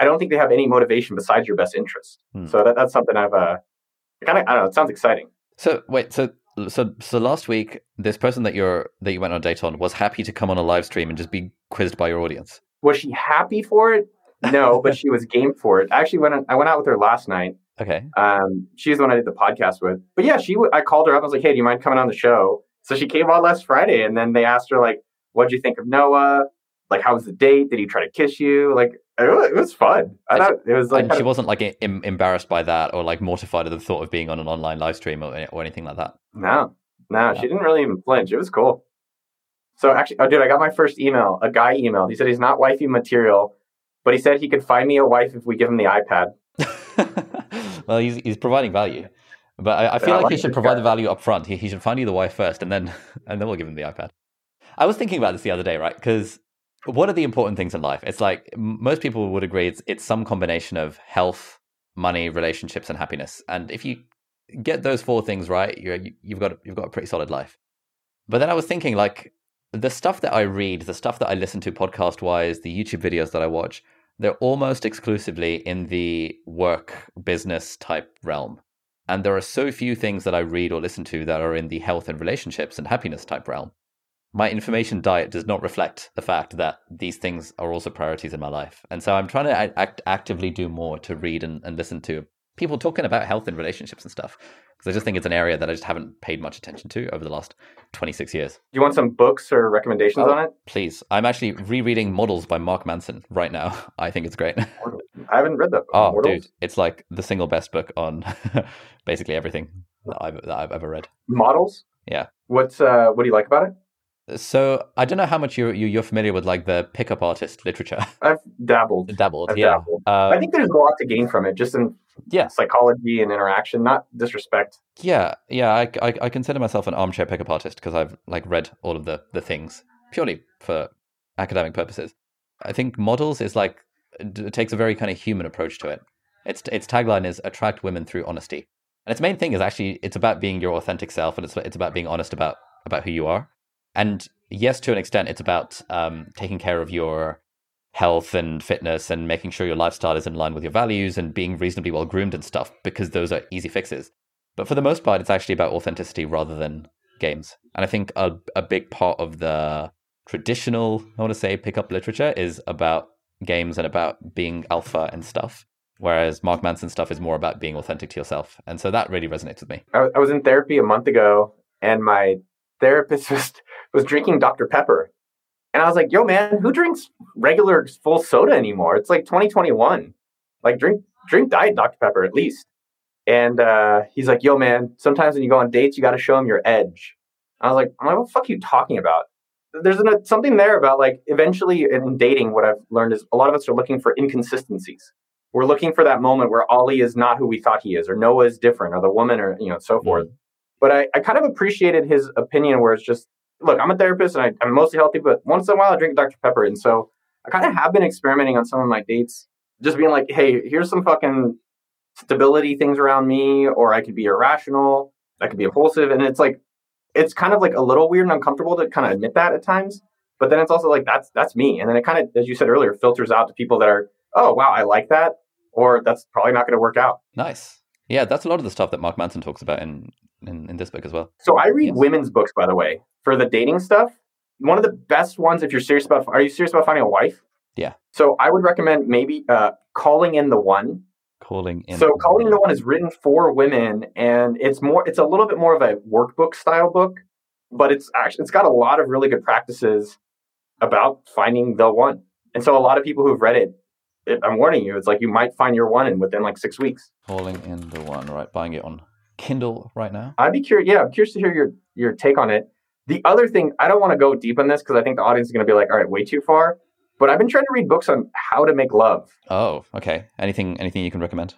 I don't think they have any motivation besides your best interest. So that's something I've kind of, I don't know. It sounds exciting. So wait, so last week, this person that you went on a date on was happy to come on a live stream and just be quizzed by your audience. Was she happy for it? No, but she was game for it. I actually went out with her last night. Okay. She was the one I did the podcast with. But yeah, I called her up. I was like, hey, do you mind coming on the show? So she came on last Friday and then they asked her like, what'd you think of Noah? Like, how was the date? Did he try to kiss you? Like, it was fun. And she wasn't like embarrassed by that or like mortified at the thought of being on an online live stream or anything like that. No, she didn't really even flinch. It was cool. So actually, oh dude, I got my first email, a guy emailed. He said he's not wifey material, but he said he could find me a wife if we give him the iPad. Well, he's providing value, but I feel like he should provide the value up front. He should find you the wife first, and then we'll give him the iPad. I was thinking about this the other day, right? Because what are the important things in life? It's like most people would agree it's some combination of health, money, relationships, and happiness. And if you get those four things right, you've got a pretty solid life. But then I was thinking, like, the stuff that I read, the stuff that I listen to podcast-wise, the YouTube videos that I watch, they're almost exclusively in the work business type realm. And there are so few things that I read or listen to that are in the health and relationships and happiness type realm. My information diet does not reflect the fact that these things are also priorities in my life. And so I'm trying to actively do more to read and listen to people talking about health and relationships and stuff. Because I just think it's an area that I just haven't paid much attention to over the last 26 years. Do you want some books or recommendations on it? Please. I'm actually rereading Models by Mark Manson right now. I think it's great. I haven't read that book. Oh, Models? Dude. It's like the single best book on basically everything that I've ever read. Models? Yeah. What do you like about it? So I don't know how much you're familiar with, like, the pickup artist literature. I've dabbled. Dabbled. I think there's a lot to gain from it, just in psychology and interaction, not disrespect. Yeah. I consider myself an armchair pickup artist because I've, like, read all of the things purely for academic purposes. I think Models is like, it takes a very kind of human approach to it. Its tagline is "Attract women through honesty," and its main thing is actually it's about being your authentic self, and it's about being honest about who you are. And yes, to an extent, it's about taking care of your health and fitness and making sure your lifestyle is in line with your values and being reasonably well-groomed and stuff, because those are easy fixes. But for the most part, it's actually about authenticity rather than games. And I think a big part of the traditional, I want to say, pickup literature is about games and about being alpha and stuff. Whereas Mark Manson's stuff is more about being authentic to yourself. And so that really resonates with me. I was in therapy a month ago, and my therapist was drinking Dr. Pepper. And I was like, yo, man, who drinks regular full soda anymore? It's like 2021. Like, drink Diet Dr. Pepper at least. And he's like, yo, man, sometimes when you go on dates, you got to show them your edge. And I was like, what the fuck are you talking about? There's something there about, like, eventually in dating, what I've learned is a lot of us are looking for inconsistencies. We're looking for that moment where Ollie is not who we thought he is, or Noah is different, or the woman, or, you know, so forth. But I kind of appreciated his opinion where it's just, look, I'm a therapist and I'm mostly healthy, but once in a while I drink Dr. Pepper. And so I kind of have been experimenting on some of my dates, just being like, hey, here's some fucking stability things around me, or I could be irrational, I could be impulsive. And it's like, it's kind of like a little weird and uncomfortable to kind of admit that at times. But then it's also like, that's me. And then it kind of, as you said earlier, filters out to people that are, oh, wow, I like that, or that's probably not going to work out. Nice. Yeah, that's a lot of the stuff that Mark Manson talks about in this book as well. So I read women's books, by the way, for the dating stuff. One of the best ones, if you're serious about, are you serious about finding a wife? Yeah. So I would recommend maybe Calling in the One. Calling in the One is written for women, and it's a little bit more of a workbook style book, but it's got a lot of really good practices about finding the one. And so a lot of people who've read it, I'm warning you, it's like you might find your one within like 6 weeks. Calling in the One, right? Buying it on Kindle right now. I'd be curious. Yeah, I'm curious to hear your take on it. The other thing, I don't want to go deep on this because I think the audience is going to be like, all right, way too far. But I've been trying to read books on how to make love. Oh, okay. Anything you can recommend?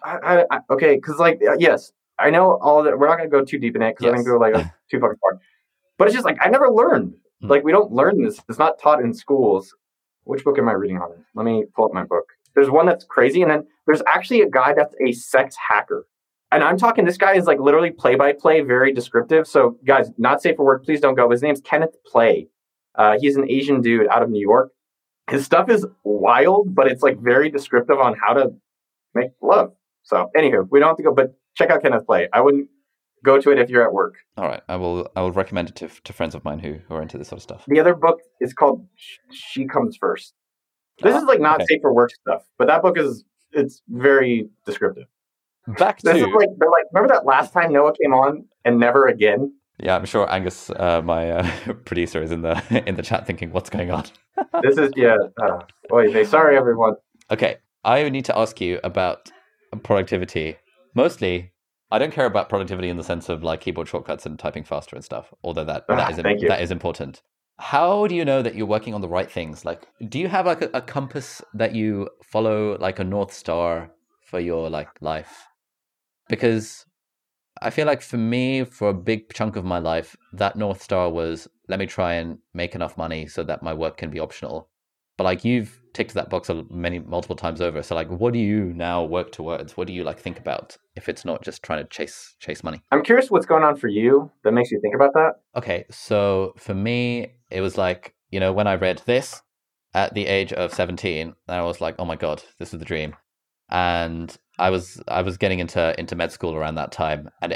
Okay, because like, yes, I know all that. We're not going to go too deep in it because I think we're like too fucking far. But it's just like I never learned. Like we don't learn this. It's not taught in schools. Which book am I reading on it? Let me pull up my book. There's one that's crazy, and then there's actually a guy that's a sex hacker. And I'm talking, this guy is like literally play-by-play, very descriptive. So guys, not safe for work. Please don't go. His name's Kenneth Play. He's an Asian dude out of New York. His stuff is wild, but it's like very descriptive on how to make love. So anywho, we don't have to go, but check out Kenneth Play. I wouldn't go to it if you're at work. All right. I will recommend it to friends of mine who are into this sort of stuff. The other book is called She Comes First. This is like not safe for work stuff, but that book it's very descriptive. Back to... This is like, they're like, remember that last time Noah came on and never again? Yeah, I'm sure Angus, my producer, is in the chat thinking, what's going on? This is, sorry, everyone. Okay, I need to ask you about productivity. Mostly, I don't care about productivity in the sense of like keyboard shortcuts and typing faster and stuff, although that is important. How do you know that you're working on the right things? Like, do you have like a compass that you follow, like a North Star for your like life? Because I feel like for me, for a big chunk of my life, that North Star was, let me try and make enough money so that my work can be optional. But like you've ticked that box multiple times over. So like, what do you now work towards? What do you like think about if it's not just trying to chase money? I'm curious what's going on for you that makes you think about that. Okay. So for me, it was like, you know, when I read this at the age of 17, I was like, oh my God, this is the dream. And I was getting into med school around that time, and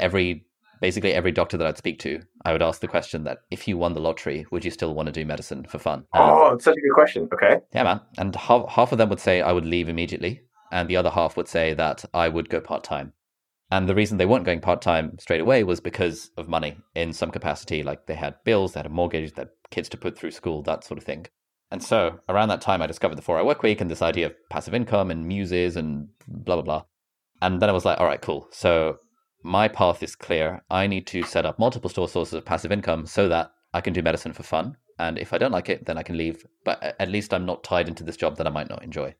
basically every doctor that I'd speak to, I would ask the question that if you won the lottery, would you still want to do medicine for fun? Oh, it's such a good question. Okay. Yeah, man. And half of them would say I would leave immediately. And the other half would say that I would go part-time. And the reason they weren't going part-time straight away was because of money in some capacity. Like they had bills, they had a mortgage, they had kids to put through school, that sort of thing. And so around that time, I discovered the 4-hour work week and this idea of passive income and muses and blah, blah, blah. And then I was like, all right, cool. So my path is clear. I need to set up multiple sources of passive income so that I can do medicine for fun. And if I don't like it, then I can leave. But at least I'm not tied into this job that I might not enjoy.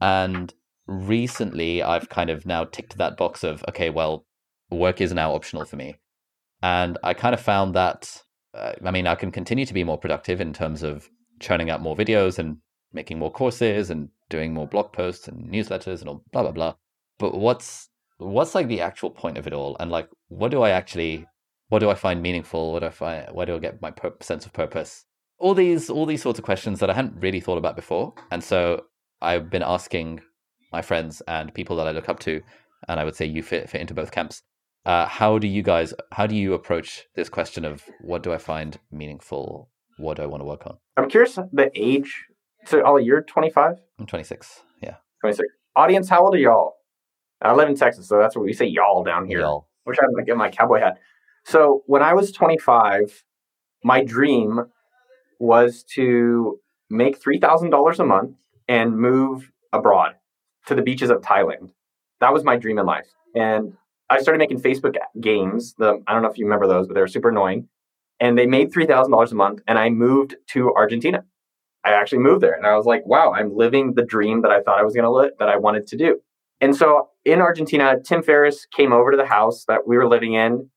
And recently, I've kind of now ticked that box of, okay, well, work is now optional for me. And I kind of found that, I can continue to be more productive in terms of churning out more videos and making more courses and doing more blog posts and newsletters and all blah, blah, blah. But what's like the actual point of it all? And like, what do I find meaningful? Where do I get my sense of purpose? All these sorts of questions that I hadn't really thought about before. And so I've been asking my friends and people that I look up to, and I would say you fit into both camps. How do you approach this question of what do I find meaningful? What do I want to work on? I'm curious the age. So Ollie, you're 25? I'm 26. Yeah. 26. Audience, how old are y'all? I live in Texas, so that's what we say y'all down here. Y'all. Which I'm going to get my cowboy hat. So when I was 25, my dream was to make $3,000 a month and move abroad to the beaches of Thailand. That was my dream in life. And I started making Facebook games. I don't know if you remember those, but they were super annoying. And they made $3,000 a month, and I moved to Argentina. I actually moved there, and I was like, "Wow, I'm living the dream that I thought I was going to live, that I wanted to do." And so, in Argentina, Tim Ferriss came over to the house that we were living in.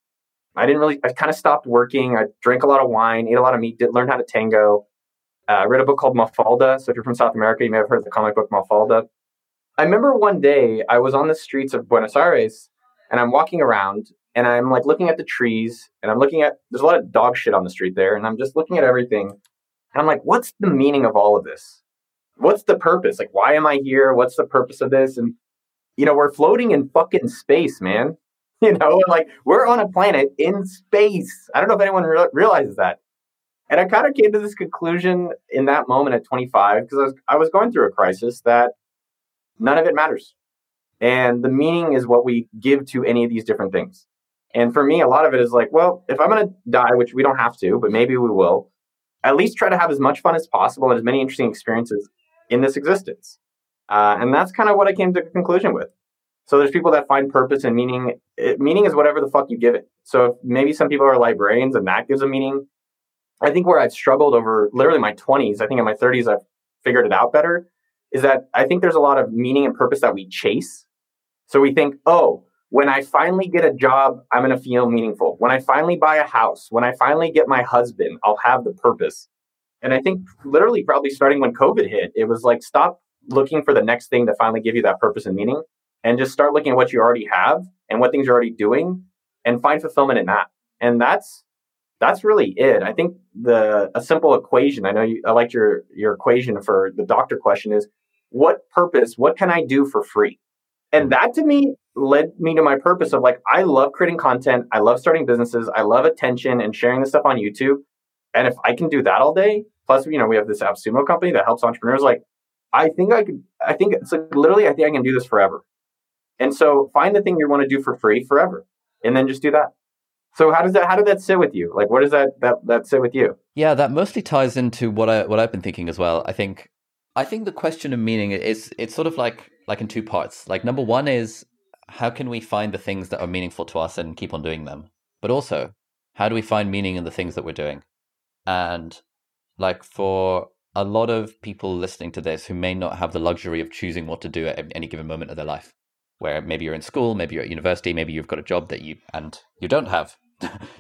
I kind of stopped working. I drank a lot of wine, ate a lot of meat, learned how to tango. I read a book called Mafalda. So, if you're from South America, you may have heard of the comic book Mafalda. I remember one day I was on the streets of Buenos Aires, and I'm walking around. And I'm like looking at the trees, and I'm looking at, there's a lot of dog shit on the street there. And I'm just looking at everything. And I'm like, what's the meaning of all of this? What's the purpose? Like, why am I here? What's the purpose of this? And, you know, we're floating in fucking space, man. You know, like we're on a planet in space. I don't know if anyone realizes that. And I kind of came to this conclusion in that moment at 25, because I was going through a crisis that none of it matters. And the meaning is what we give to any of these different things. And for me, a lot of it is like, well, if I'm going to die, which we don't have to, but maybe we will, at least try to have as much fun as possible and as many interesting experiences in this existence. And that's kind of what I came to a conclusion with. So there's people that find purpose and meaning. Meaning is whatever the fuck you give it. So maybe some people are librarians and that gives a meaning. I think where I've struggled over literally my 20s, I think in my 30s, I've figured it out better, is that I think there's a lot of meaning and purpose that we chase. So we think, oh, when I finally get a job, I'm going to feel meaningful. When I finally buy a house, when I finally get my husband, I'll have the purpose. And I think literally probably starting when COVID hit, it was like, stop looking for the next thing to finally give you that purpose and meaning, and just start looking at what you already have and what things you're already doing and find fulfillment in that. And that's really it. I think a simple equation, I know I liked your equation for the doctor question is, what purpose, what can I do for free? And that to me led me to my purpose of like, I love creating content. I love starting businesses. I love attention and sharing this stuff on YouTube. And if I can do that all day, plus, you know, we have this AppSumo company that helps entrepreneurs. Like, I think I can do this forever. And so find the thing you want to do for free forever and then just do that. So how did that sit with you? Like, what does that sit with you? Yeah, that mostly ties into what I've been thinking as well. I think the question of meaning is, it's sort of like in two parts. Like number one is, how can we find the things that are meaningful to us and keep on doing them? But also, how do we find meaning in the things that we're doing? And like for a lot of people listening to this who may not have the luxury of choosing what to do at any given moment of their life, where maybe you're in school, maybe you're at university, maybe you've got a job and you don't have,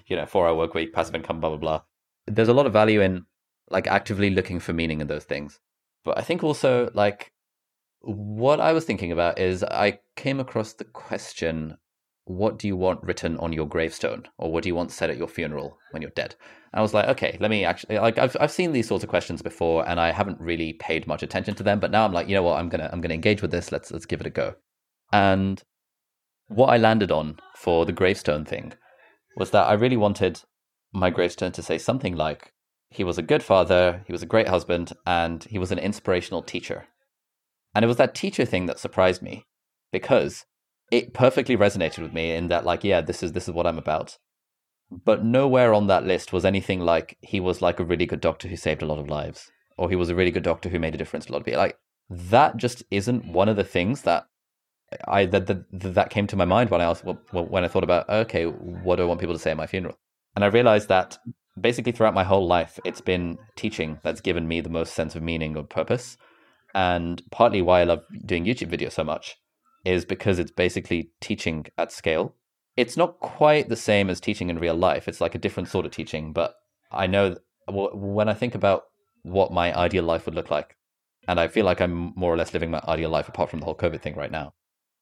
you know, 4-hour work week, passive income, blah, blah, blah. There's a lot of value in like actively looking for meaning in those things. But I think also, like, what I was thinking about is I came across the question, what do you want written on your gravestone, or what do you want said at your funeral when you're dead? And I was like, okay, let me actually, like, I've seen these sorts of questions before, and I haven't really paid much attention to them. But now I'm like, you know what, I'm gonna engage with this. Let's give it a go. And what I landed on for the gravestone thing was that I really wanted my gravestone to say something like, he was a good father, he was a great husband, and he was an inspirational teacher. And it was that teacher thing that surprised me, because it perfectly resonated with me in that, like, yeah, this is what I'm about. But nowhere on that list was anything like, he was like a really good doctor who saved a lot of lives, or he was a really good doctor who made a difference to a lot of people. Like, that just isn't one of the things that that came to my mind when I asked, when I thought about, okay, what do I want people to say at my funeral? And I realized that basically throughout my whole life, it's been teaching that's given me the most sense of meaning or purpose. And partly why I love doing YouTube videos so much is because it's basically teaching at scale. It's not quite the same as teaching in real life. It's like a different sort of teaching. But I know when I think about what my ideal life would look like, and I feel like I'm more or less living my ideal life apart from the whole COVID thing right now,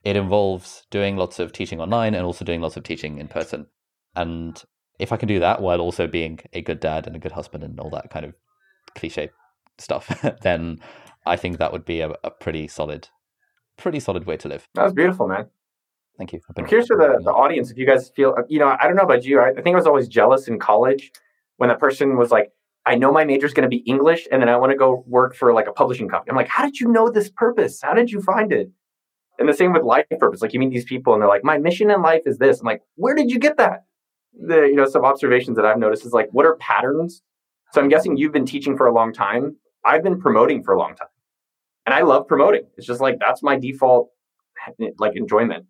it involves doing lots of teaching online and also doing lots of teaching in person. And if I can do that while also being a good dad and a good husband and all that kind of cliche stuff, then I think that would be a pretty solid way to live. That was beautiful, man. Thank you. I'm curious for the audience, if you guys feel, you know, I don't know about you. I think I was always jealous in college when that person was like, I know my major is going to be English, and then I want to go work for like a publishing company. I'm like, how did you know this purpose? How did you find it? And the same with life purpose. Like, you meet these people and they're like, my mission in life is this. I'm like, where did you get that? Some observations that I've noticed is like, what are patterns? So I'm guessing you've been teaching for a long time. I've been promoting for a long time. And I love promoting. It's just like, that's my default, like, enjoyment.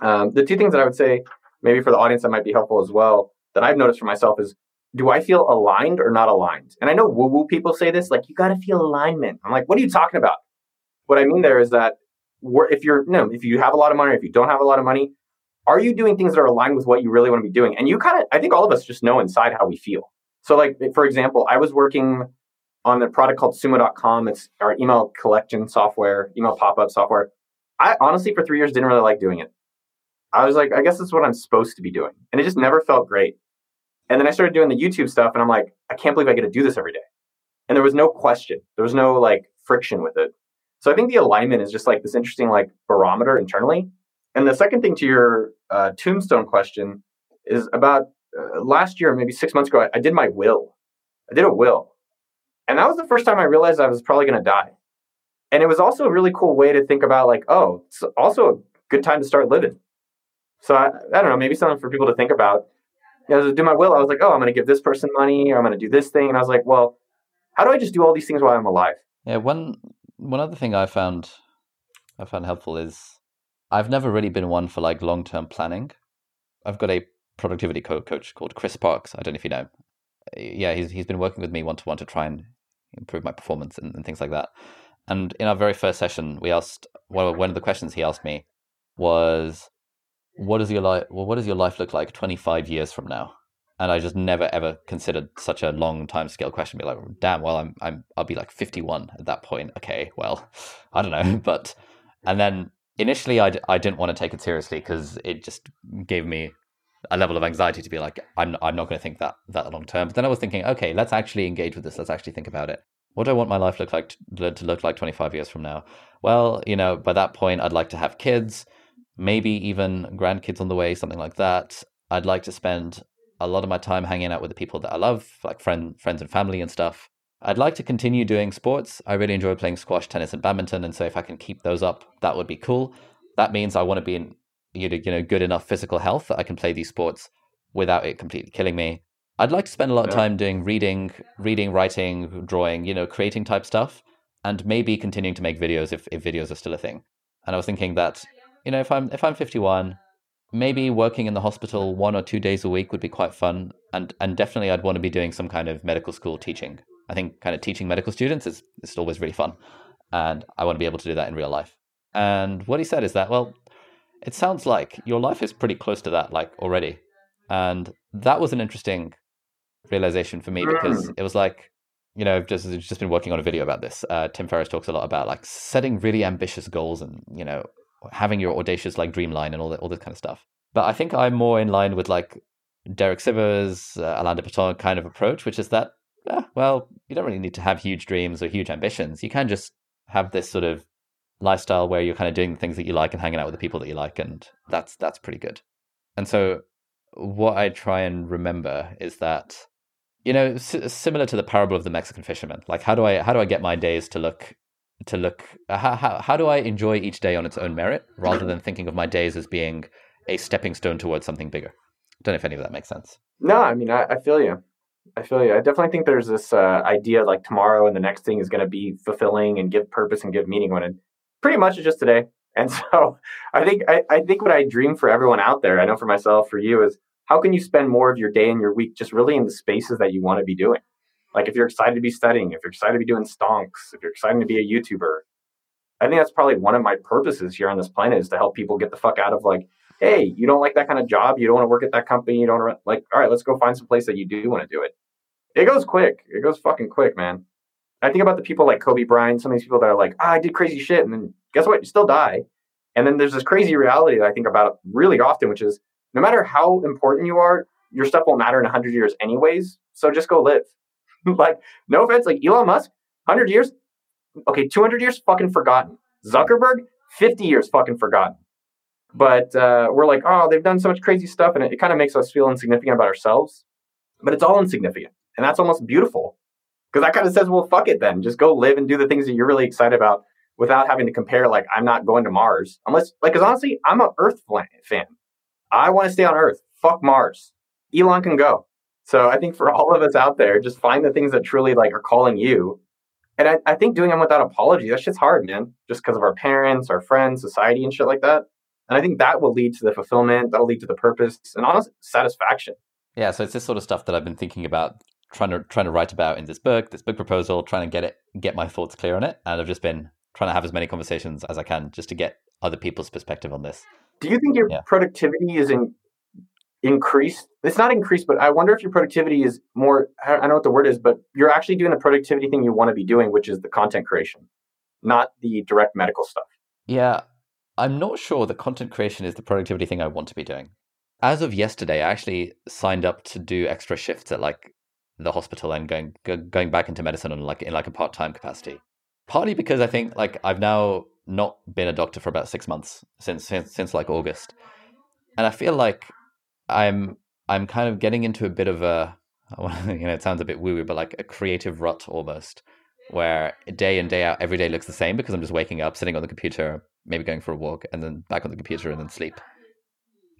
The two things that I would say, maybe for the audience that might be helpful as well, that I've noticed for myself is, do I feel aligned or not aligned? And I know woo-woo people say this, like, you got to feel alignment. I'm like, what are you talking about? What I mean there is that if you have a lot of money, or if you don't have a lot of money, are you doing things that are aligned with what you really want to be doing? And you kind of, I think all of us just know inside how we feel. So like, for example, I was working on a product called Sumo.com. It's our email collection software, email pop-up software. I honestly, for 3 years, didn't really like doing it. I was like, I guess that's what I'm supposed to be doing. And it just never felt great. And then I started doing the YouTube stuff and I'm like, I can't believe I get to do this every day. And there was no question. There was no like friction with it. So I think the alignment is just like this interesting like barometer internally. And the second thing to your tombstone question is about last year, maybe 6 months ago, I did my will. I did a will. And that was the first time I realized I was probably going to die. And it was also a really cool way to think about like, oh, it's also a good time to start living. So I don't know, maybe something for people to think about. You know, as I do my will, I was like, oh, I'm going to give this person money, or I'm going to do this thing. And I was like, well, how do I just do all these things while I'm alive? Yeah, one other thing I found helpful is I've never really been one for like long-term planning. I've got a productivity coach called Chris Parks. I don't know if you know. Yeah, he's been working with me one-to-one to try and improve my performance and things like that. And in our very first session, we asked, one of the questions he asked me was, what does your life look like 25 years from now? And I just never ever considered such a long time scale question. Be like, damn, well, I'll be like 51 at that point. Okay, well, I don't know. But and then initially, I didn't want to take it seriously because it just gave me a level of anxiety to be like, I'm not going to think that long term. But then I was thinking, okay, let's actually engage with this. Let's actually think about it. What do I want my life to look like 25 years from now? Well, you know, by that point, I'd like to have kids, maybe even grandkids on the way, something like that. I'd like to spend a lot of my time hanging out with the people that I love, like friends and family and stuff. I'd like to continue doing sports. I really enjoy playing squash, tennis, and badminton. And so if I can keep those up, that would be cool. That means I want to be in good enough physical health that I can play these sports without it completely killing me. I'd like to spend a lot of time doing reading, writing, drawing, creating type stuff, and maybe continuing to make videos if videos are still a thing. And I was thinking that, if I'm 51, maybe working in the hospital 1 or 2 days a week would be quite fun. And definitely I'd want to be doing some kind of medical school teaching. I think kind of teaching medical students is always really fun. And I want to be able to do that in real life. And what he said is that, well, it sounds like your life is pretty close to that, like, already. And that was an interesting realization for me because it was like, you know, just been working on a video about this. Tim Ferriss talks a lot about like setting really ambitious goals and, you know, having your audacious like dream line and all this kind of stuff. But I think I'm more in line with like Derek Sivers, Alain de Botton kind of approach, which is that, well, you don't really need to have huge dreams or huge ambitions. You can just have this sort of lifestyle where you're kind of doing the things that you like and hanging out with the people that you like, and that's pretty good. And so what I try and remember is that, you know, similar to the parable of the Mexican fisherman, like how do I get my days how do I enjoy each day on its own merit rather than thinking of my days as being a stepping stone towards something bigger? Don't know if any of that makes sense. No, I mean, I feel you. I definitely think there's this idea like tomorrow and the next thing is going to be fulfilling and give purpose and give meaning, when it pretty much is just today. And so I think what I dream for everyone out there, I know for myself, for you, is how can you spend more of your day and your week just really in the spaces that you want to be doing? Like if you're excited to be studying, if you're excited to be doing stonks, if you're excited to be a YouTuber, I think that's probably one of my purposes here on this planet, is to help people get the fuck out of like, hey, you don't like that kind of job, you don't want to work at that company, you don't like, all right, let's go find some place that you do want to do it. It goes quick. It goes fucking quick, man. I think about the people like Kobe Bryant, some of these people that are like, I did crazy shit. And then guess what? You still die. And then there's this crazy reality that I think about really often, which is no matter how important you are, your stuff won't matter in 100 years anyways. So just go live. Like, no offense, like Elon Musk, 100 years. Okay, 200 years, fucking forgotten. Zuckerberg, 50 years, fucking forgotten. But we're like, oh, they've done so much crazy stuff. And it kind of makes us feel insignificant about ourselves. But it's all insignificant. And that's almost beautiful. Because that kind of says, well, fuck it then. Just go live and do the things that you're really excited about without having to compare, like, I'm not going to Mars. Unless, like, because honestly, I'm an Earth fan. I want to stay on Earth. Fuck Mars. Elon can go. So I think for all of us out there, just find the things that truly, like, are calling you. And I think doing them without apology, that shit's hard, man. Just because of our parents, our friends, society, and shit like that. And I think that will lead to the fulfillment. That'll lead to the purpose and honest satisfaction. Yeah, so it's this sort of stuff that I've been thinking about, trying to write about in this book proposal, trying to get my thoughts clear on it. And I've just been trying to have as many conversations as I can just to get other people's perspective on this. Do you think your productivity is increased? It's not increased, but I wonder if your productivity is more, I don't know what the word is, but you're actually doing the productivity thing you want to be doing, which is the content creation, not the direct medical stuff. Yeah, I'm not sure the content creation is the productivity thing I want to be doing. As of yesterday, I actually signed up to do extra shifts at like the hospital and going back into medicine on like in like a part-time capacity. Partly because I think like I've now not been a doctor for about 6 months since like August, and I feel like I'm kind of getting into a bit of a, you know, it sounds a bit woo-woo, but like a creative rut almost, where day in day out every day looks the same because I'm just waking up, sitting on the computer, maybe going for a walk, and then back on the computer and then sleep.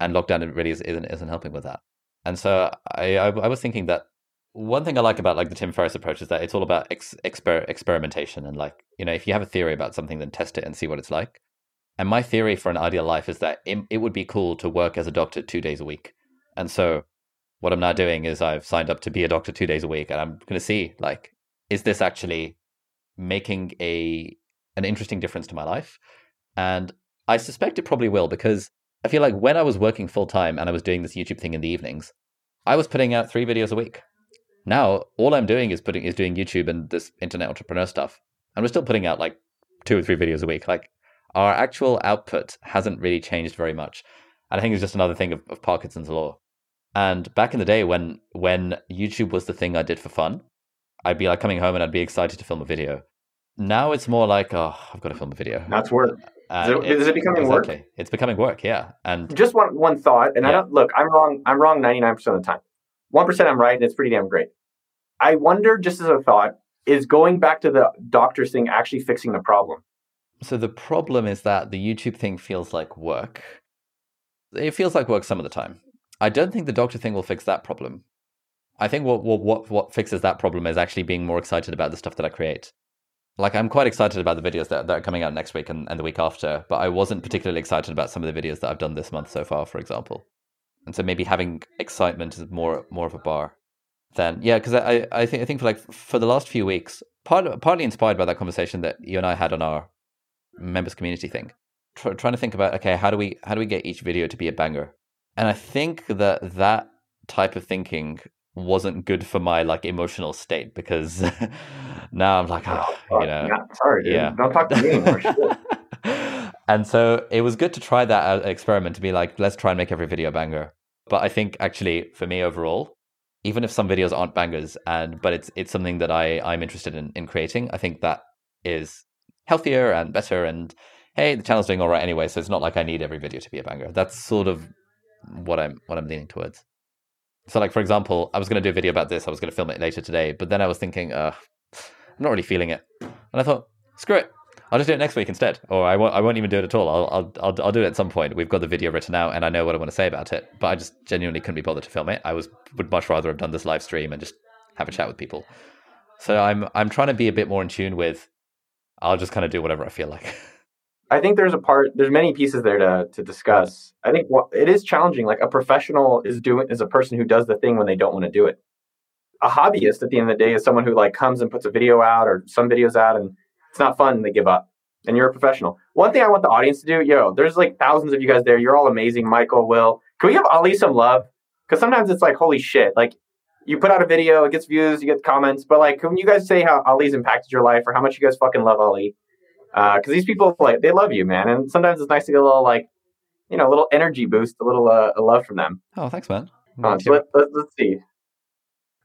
And lockdown really isn't helping with that. And so I was thinking that. One thing I like about like the Tim Ferriss approach is that it's all about experimentation and like, you know, if you have a theory about something, then test it and see what it's like. And my theory for an ideal life is that it would be cool to work as a doctor 2 days a week. And so what I'm now doing is I've signed up to be a doctor 2 days a week, and I'm going to see like, is this actually making an interesting difference to my life? And I suspect it probably will, because I feel like when I was working full time and I was doing this YouTube thing in the evenings, I was putting out 3 videos a week. Now, all I'm doing is doing YouTube and this internet entrepreneur stuff. And we're still putting out like 2 or 3 videos a week. Like our actual output hasn't really changed very much. And I think it's just another thing of Parkinson's law. And back in the day when YouTube was the thing I did for fun, I'd be like coming home and I'd be excited to film a video. Now it's more like, oh, I've got to film a video. That's work. Is it becoming work? It's becoming work, yeah. And just one thought, and yeah. I'm wrong 99% of the time. 1% I'm right, and it's pretty damn great. I wonder, just as a thought, is going back to the doctor's thing actually fixing the problem? So the problem is that the YouTube thing feels like work. It feels like work some of the time. I don't think the doctor thing will fix that problem. I think what fixes that problem is actually being more excited about the stuff that I create. Like, I'm quite excited about the videos that are coming out next week and the week after, but I wasn't particularly excited about some of the videos that I've done this month so far, for example. And so maybe having excitement is more of a bar than, yeah, because I think for the last few weeks, partly inspired by that conversation that you and I had on our members community thing, trying to think about, okay, how do we get each video to be a banger? And I think that type of thinking wasn't good for my like emotional state, because now I'm like, sorry, don't talk to me anymore. And so it was good to try that experiment, to be like, let's try and make every video a banger. But I think actually for me overall, even if some videos aren't bangers, but it's something that I'm interested in creating, I think that is healthier and better. And hey, the channel's doing all right anyway, so it's not like I need every video to be a banger. That's sort of what I'm leaning towards. So like, for example, I was going to do a video about this. I was going to film it later today, but then I was thinking, I'm not really feeling it. And I thought, screw it. I'll just do it next week instead. Or I won't even do it at all. I'll do it at some point. We've got the video written out and I know what I want to say about it, but I just genuinely couldn't be bothered to film it. I would much rather have done this live stream and just have a chat with people. So I'm trying to be a bit more in tune with, I'll just kind of do whatever I feel like. I think there's many pieces there to discuss. I think it is challenging. Like, a professional is a person who does the thing when they don't want to do it. A hobbyist at the end of the day is someone who like comes and puts a video out or some videos out and it's not fun and they give up. And you're a professional. One thing I want the audience to do, there's like thousands of you guys there. You're all amazing. Michael, Will, can we give Ali some love? Because sometimes it's like, holy shit. Like, you put out a video, it gets views, you get comments, but like, can you guys say how Ali's impacted your life or how much you guys fucking love Ali? Because these people, like, they love you, man. And sometimes it's nice to get a little, like, a little energy boost, a little love from them. Oh, thanks, man. So let's see.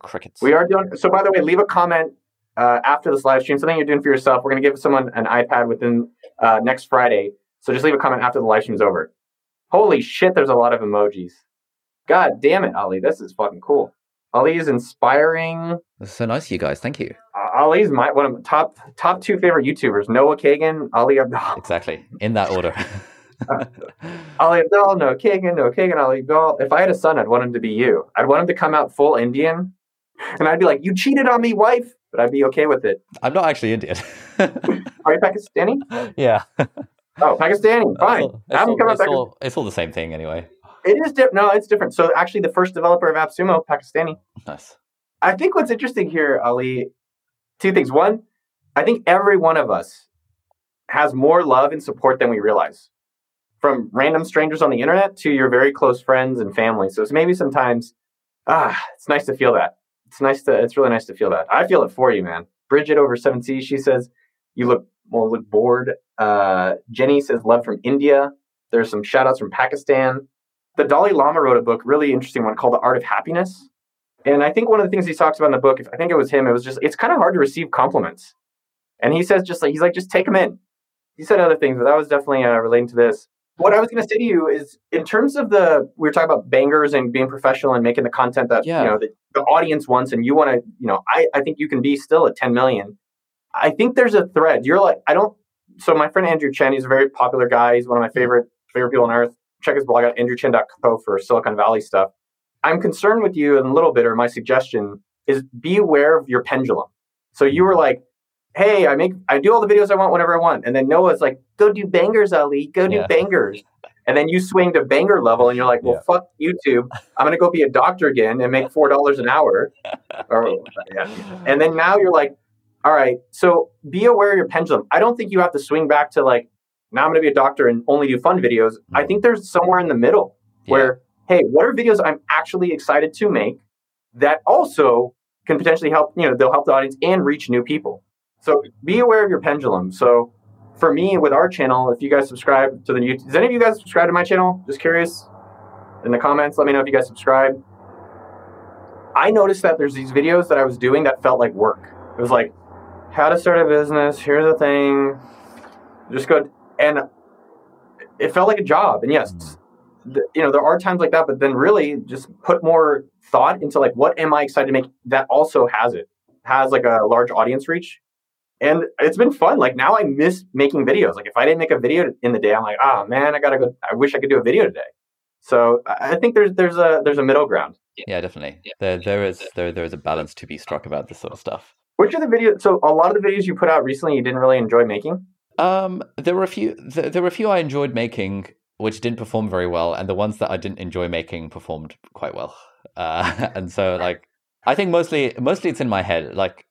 Crickets. We are doing. So, by the way, leave a comment after this live stream. Something you're doing for yourself. We're going to give someone an iPad within next Friday. So just leave a comment after the live stream's over. Holy shit, there's a lot of emojis. God damn it, Ali. This is fucking cool. Ali is inspiring. That's so nice of you guys. Thank you. Ali's one of my top two favorite YouTubers, Noah Kagan, Ali Abdaal. Exactly, in that order. Ali Abdaal, Noah Kagan, Ali Abdaal. If I had a son, I'd want him to be you. I'd want him to come out full Indian, and I'd be like, you cheated on me, wife, but I'd be okay with it. I'm not actually Indian. Are you Pakistani? Yeah. Oh, Pakistani, fine. It's all the same thing anyway. It is different. No, it's different. So actually the first developer of AppSumo, Pakistani. Nice. I think what's interesting here, Ali, two things. One, I think every one of us has more love and support than we realize. From random strangers on the internet to your very close friends and family. So it's maybe sometimes, it's nice to feel that. It's really nice to feel that. I feel it for you, man. Bridget over 7C, she says, you look bored. Jenny says, love from India. There's some shout outs from Pakistan. The Dalai Lama wrote a book, really interesting one, called The Art of Happiness. And I think one of the things he talks about in the book, I think it was him, it was just, it's kind of hard to receive compliments. And he says, just take them in. He said other things, but that was definitely relating to this. What I was going to say to you is, in terms of we were talking about bangers and being professional and making the content that, the audience wants and you want to, I think you can be still at 10 million. I think there's a thread. So my friend Andrew Chen, he's a very popular guy. He's one of my favorite people on earth. Check his blog out, andrewchen.co, for Silicon Valley stuff. I'm concerned with you in a little bit, or my suggestion is, be aware of your pendulum. So you were like, hey, I do all the videos I want whenever I want. And then Noah's like, go do bangers, Ali, go do bangers. And then you swing to banger level and you're like, fuck YouTube. I'm going to go be a doctor again and make $4 an hour. And then now you're like, all right, so be aware of your pendulum. I don't think you have to swing back to like, now I'm going to be a doctor and only do fun videos. Mm-hmm. I think there's somewhere in the middle where, hey, what are videos I'm actually excited to make that also can potentially help, they'll help the audience and reach new people. So be aware of your pendulum. So for me, with our channel, if you guys subscribe to the YouTube, does any of you guys subscribe to my channel? Just curious. In the comments, let me know if you guys subscribe. I noticed that there's these videos that I was doing that felt like work. It was like, how to start a business, here's the thing. Just go. And it felt like a job. And yes, there are times like that, but then really just put more thought into like, what am I excited to make that also has like a large audience reach. And it's been fun. Like, now I miss making videos. Like, if I didn't make a video in the day, I'm like, man, I wish I could do a video today. So I think there's a middle ground. Yeah, definitely. Yeah. There is a balance to be struck about this sort of stuff. Which are the videos? So a lot of the videos you put out recently, you didn't really enjoy making? There were a few I enjoyed making which didn't perform very well, and the ones that I didn't enjoy making performed quite well. And so, like, I think mostly it's in my head. Like,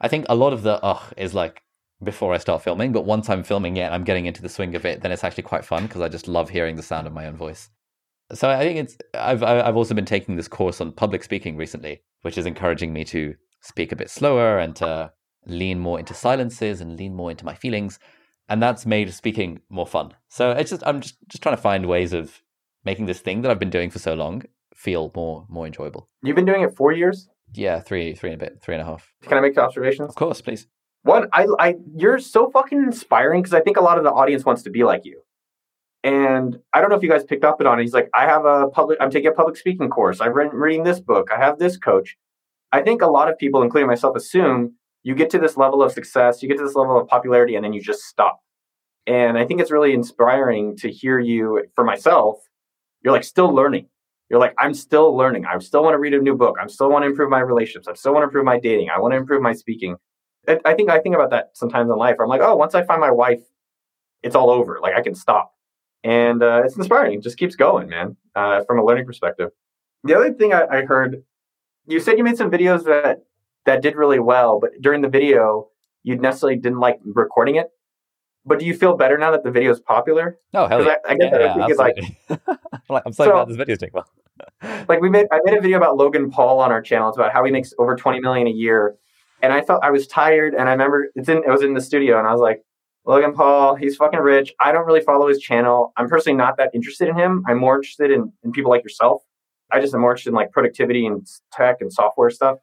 I think a lot of the is like before I start filming, but once I'm filming, I'm getting into the swing of it, then it's actually quite fun because I just love hearing the sound of my own voice. So I think it's, I've also been taking this course on public speaking recently, which is encouraging me to speak a bit slower and to lean more into silences and lean more into my feelings. And that's made speaking more fun. So it's just, I'm just trying to find ways of making this thing that I've been doing for so long feel more enjoyable. You've been doing it 4 years? Yeah, three and a half. Can I make observations? Of course, please. One, you're so fucking inspiring because I think a lot of the audience wants to be like you. And I don't know if you guys picked up on it. He's like, I'm taking a public speaking course. I'm reading this book. I have this coach. I think a lot of people, including myself, assume you get to this level of success, you get to this level of popularity, and then you just stop. And I think it's really inspiring to hear you, for myself, you're like still learning. You're like, I'm still learning. I still want to read a new book. I still want to improve my relationships. I still want to improve my dating. I want to improve my speaking. I think about that sometimes in life. I'm like, oh, once I find my wife, it's all over. Like I can stop. And it's inspiring. It just keeps going, man, from a learning perspective. The other thing I heard, you said you made some videos that did really well, but during the video, you necessarily didn't like recording it. But do you feel better now that the video is popular? No, hell yeah. I get that. I'm so glad this video is doing well. Like I made a video about Logan Paul on our channel. It's about how he makes over $20 million a year. And I felt I was tired. And I remember I was in the studio and I was like, Logan Paul, he's fucking rich. I don't really follow his channel. I'm personally not that interested in him. I'm more interested in people like yourself. I just am more interested in like productivity and tech and software stuff.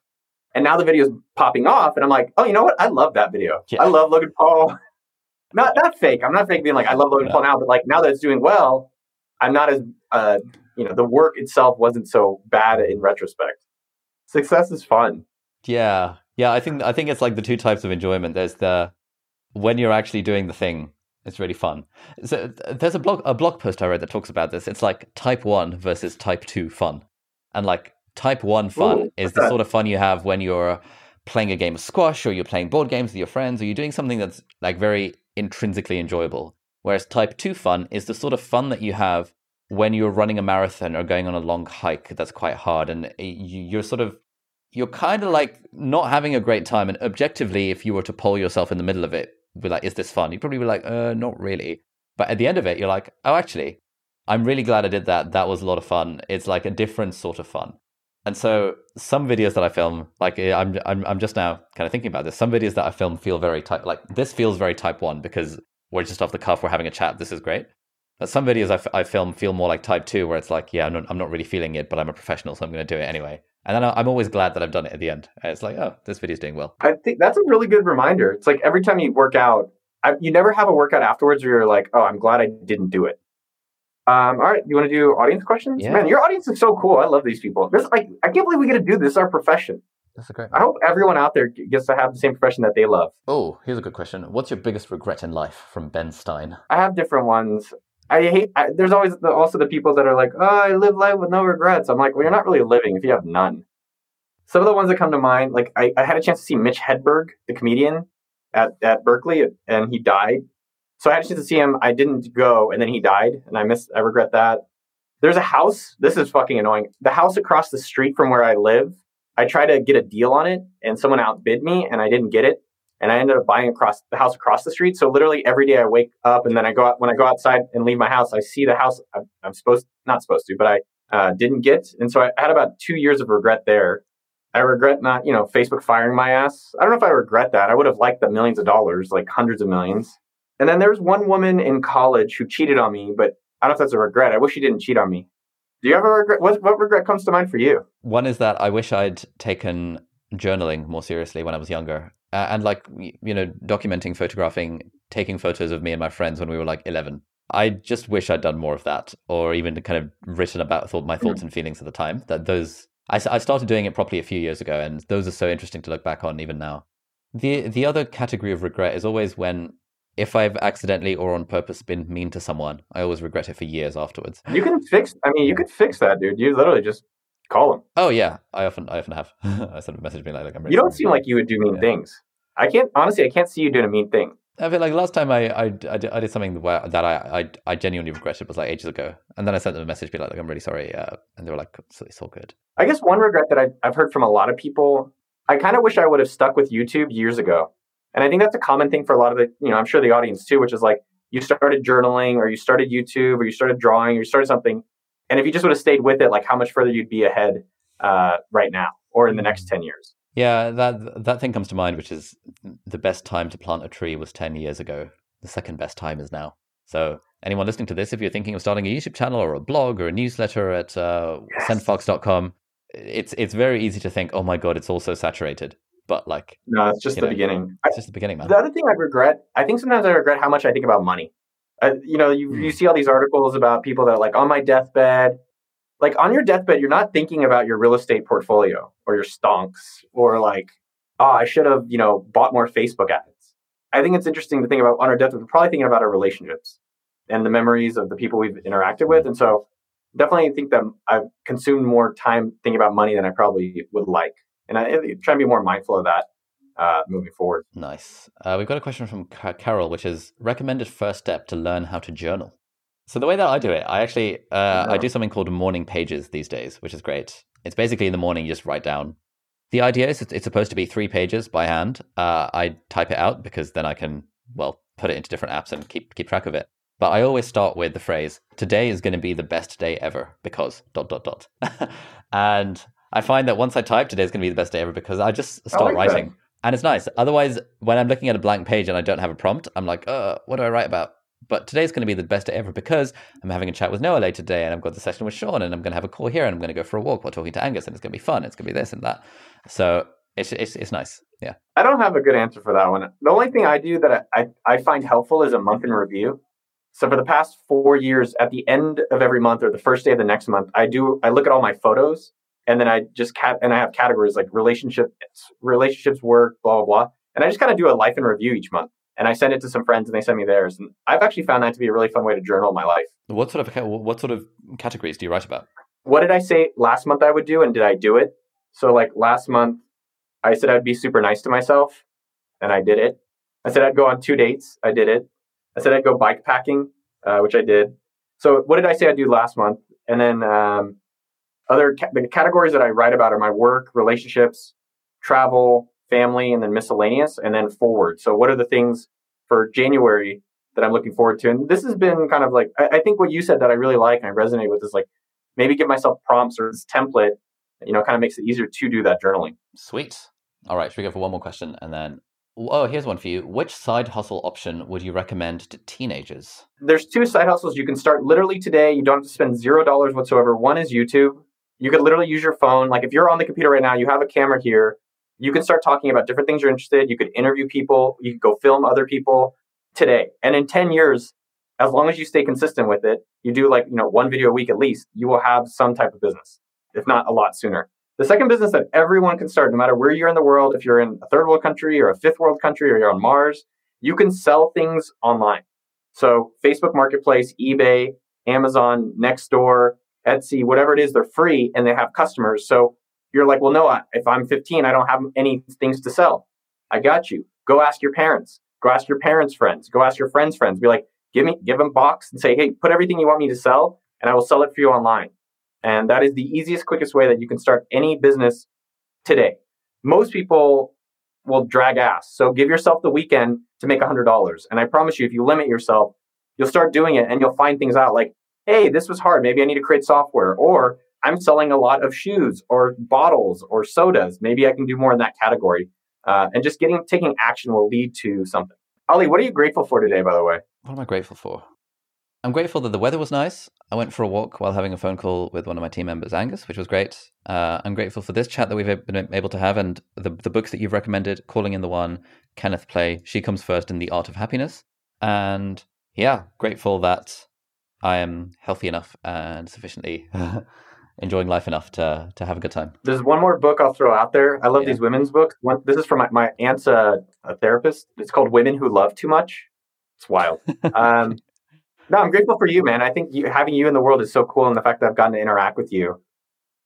And now the video's popping off and I'm like, oh, you know what? I love that video. Yeah. I love Logan Paul. Not fake. I'm not fake being like, I love Logan Paul now, but like now that it's doing well, I'm not as, the work itself wasn't so bad in retrospect. Success is fun. Yeah. Yeah. I think it's like the two types of enjoyment. There's the, when you're actually doing the thing, it's really fun. So there's a blog post I read that talks about this. It's like type 1 versus type 2 fun. And like type 1 fun is the sort of fun you have when you're playing a game of squash or you're playing board games with your friends or you're doing something that's like very intrinsically enjoyable. Whereas type 2 fun is the sort of fun that you have when you're running a marathon or going on a long hike that's quite hard. And you're kind of like not having a great time. And objectively, if you were to poll yourself in the middle of it, be like, is this fun? You'd probably be like, not really. But at the end of it, you're like, oh, actually, I'm really glad I did that. That was a lot of fun. It's like a different sort of fun. And so some videos that I film, like I'm just now kind of thinking about this. Some videos that I film feel very this feels very type 1 because we're just off the cuff. We're having a chat. This is great. But some videos I film feel more like type 2 where it's like, yeah, I'm not really feeling it, but I'm a professional, so I'm going to do it anyway. And then I'm always glad that I've done it at the end. And it's like, oh, this video's doing well. I think that's a really good reminder. It's like every time you work out, you never have a workout afterwards where you're like, oh, I'm glad I didn't do it. All right. You want to do audience questions? Yeah. Man, your audience is so cool. I love these people. I can't believe we get to do this. This is our profession. That's a great one. I hope everyone out there gets to have the same profession that they love. Oh, here's a good question. What's your biggest regret in life from Ben Stein? I have different ones. There's always also the people that are like, oh, I live life with no regrets. I'm like, well, you're not really living if you have none. Some of the ones that come to mind, like I had a chance to see Mitch Hedberg, the comedian at Berkeley, and he died. So I had a chance to see him. I didn't go, and then he died, and I regret that. There's a house. This is fucking annoying. The house across the street from where I live, I tried to get a deal on it, and someone outbid me, and I didn't get it. And I ended up buying the house across the street. So literally every day I wake up and then I go out, when I go outside and leave my house, I see the house I'm not supposed to, but I didn't get. And so I had about 2 years of regret there. I regret not, Facebook firing my ass. I don't know if I regret that. I would have liked the millions of dollars, like hundreds of millions. And then there was one woman in college who cheated on me, but I don't know if that's a regret. I wish she didn't cheat on me. Do you ever regret? What regret comes to mind for you? One is that I wish I'd taken journaling more seriously when I was younger. And documenting, photographing, taking photos of me and my friends when we were like 11. I just wish I'd done more of that, or even kind of written about my thoughts and feelings at the time. That those I started doing it properly a few years ago, and those are so interesting to look back on even now. The other category of regret is always when, if I've accidentally or on purpose been mean to someone, I always regret it for years afterwards. You could fix that, dude. You literally just call him. Oh yeah, I often have. I sort of message me like, I'm really. You don't seem like you would do mean things. I can't see you doing a mean thing. I feel like last time I did something that I genuinely regretted was like ages ago, and then I sent them a message, be like, I'm really sorry, and they were like, it's all good. I guess one regret that I've heard from a lot of people, I kind of wish I would have stuck with YouTube years ago, and I think that's a common thing for a lot of the, I'm sure the audience too, which is like you started journaling or you started YouTube or you started drawing or you started something. And if you just would have stayed with it, like how much further you'd be ahead right now or in the next 10 years. Yeah, that thing comes to mind, which is the best time to plant a tree was 10 years ago. The second best time is now. So anyone listening to this, if you're thinking of starting a YouTube channel or a blog or a newsletter at sendfox.com, it's very easy to think, oh my God, it's all so saturated. But like, no, it's just the beginning. It's just the beginning, man. The other thing I think sometimes I regret how much I think about money. You see all these articles about people that are like, on my deathbed. Like on your deathbed, you're not thinking about your real estate portfolio or your stonks or like, oh, I should have, bought more Facebook ads. I think it's interesting to think about on our deathbed. We're probably thinking about our relationships and the memories of the people we've interacted with. And so definitely think that I've consumed more time thinking about money than I probably would like. And I try to be more mindful of that moving forward. Nice. We've got a question from Carol, which is recommended first step to learn how to journal. So the way that I do it, I actually I do something called morning pages these days, which is great. It's basically in the morning, you just write down. The idea is it's supposed to be 3 pages by hand. I type it out because then I can, put it into different apps and keep track of it. But I always start with the phrase, today is going to be the best day ever because ... And I find that once I type today is going to be the best day ever because I just start writing. That. And it's nice. Otherwise, when I'm looking at a blank page and I don't have a prompt, I'm like, what do I write about? But today's going to be the best day ever because I'm having a chat with Noah later today and I've got the session with Sean and I'm going to have a call here and I'm going to go for a walk while talking to Angus and it's going to be fun. It's going to be this and that. So it's nice. Yeah. I don't have a good answer for that one. The only thing I do that I find helpful is a month in review. So for the past 4 years, at the end of every month or the first day of the next month, I look at all my photos and then I just and I have categories like relationships, work, blah, blah, blah. And I just kind of do a life in review each month. And I send it to some friends and they send me theirs. And I've actually found that to be a really fun way to journal my life. What sort of categories do you write about? What did I say last month I would do and did I do it? So like last month, I said I'd be super nice to myself and I did it. I said I'd go on 2 dates. I did it. I said I'd go bike packing, which I did. So what did I say I'd do last month? And then the categories that I write about are my work, relationships, travel, family, and then miscellaneous, and then forward. So what are the things for January that I'm looking forward to? And this has been kind of like, I think what you said that I really like and I resonate with is like, maybe give myself prompts or this template, kind of makes it easier to do that journaling. Sweet. All right, should we go for one more question? And then, here's one for you. Which side hustle option would you recommend to teenagers? There's 2 side hustles you can start literally today. You don't have to spend $0 whatsoever. One is YouTube. You could literally use your phone. Like if you're on the computer right now, you have a camera here. You can start talking about different things you're interested in. You could interview people. You could go film other people today. And in 10 years, as long as you stay consistent with it, you do 1 video a week at least, you will have some type of business, if not a lot sooner. The second business that everyone can start, no matter where you're in the world, if you're in a 3rd world country or a 5th world country or you're on Mars, you can sell things online. So Facebook Marketplace, eBay, Amazon, Nextdoor, Etsy, whatever it is, they're free and they have customers. So you're like, well, no, if I'm 15, I don't have any things to sell. I got you. Go ask your parents. Go ask your parents' friends. Go ask your friends' friends. Be like, give them a box and say, hey, put everything you want me to sell and I will sell it for you online. And that is the easiest, quickest way that you can start any business today. Most people will drag ass. So give yourself the weekend to make $100. And I promise you, if you limit yourself, you'll start doing it and you'll find things out like, hey, this was hard. Maybe I need to create software, or I'm selling a lot of shoes or bottles or sodas. Maybe I can do more in that category. And just taking action will lead to something. Ali, what are you grateful for today, by the way? What am I grateful for? I'm grateful that the weather was nice. I went for a walk while having a phone call with one of my team members, Angus, which was great. I'm grateful for this chat that we've been able to have and the books that you've recommended, Calling in the One, Kenneth Play, She Comes First, and The Art of Happiness. And yeah, grateful that I am healthy enough and sufficiently enjoying life enough to have a good time. There's one more book I'll throw out there. I love these women's books. This is from my aunt's a therapist. It's called Women Who Love Too Much. It's wild. No, I'm grateful for you, man. I think having you in the world is so cool. And the fact that I've gotten to interact with you.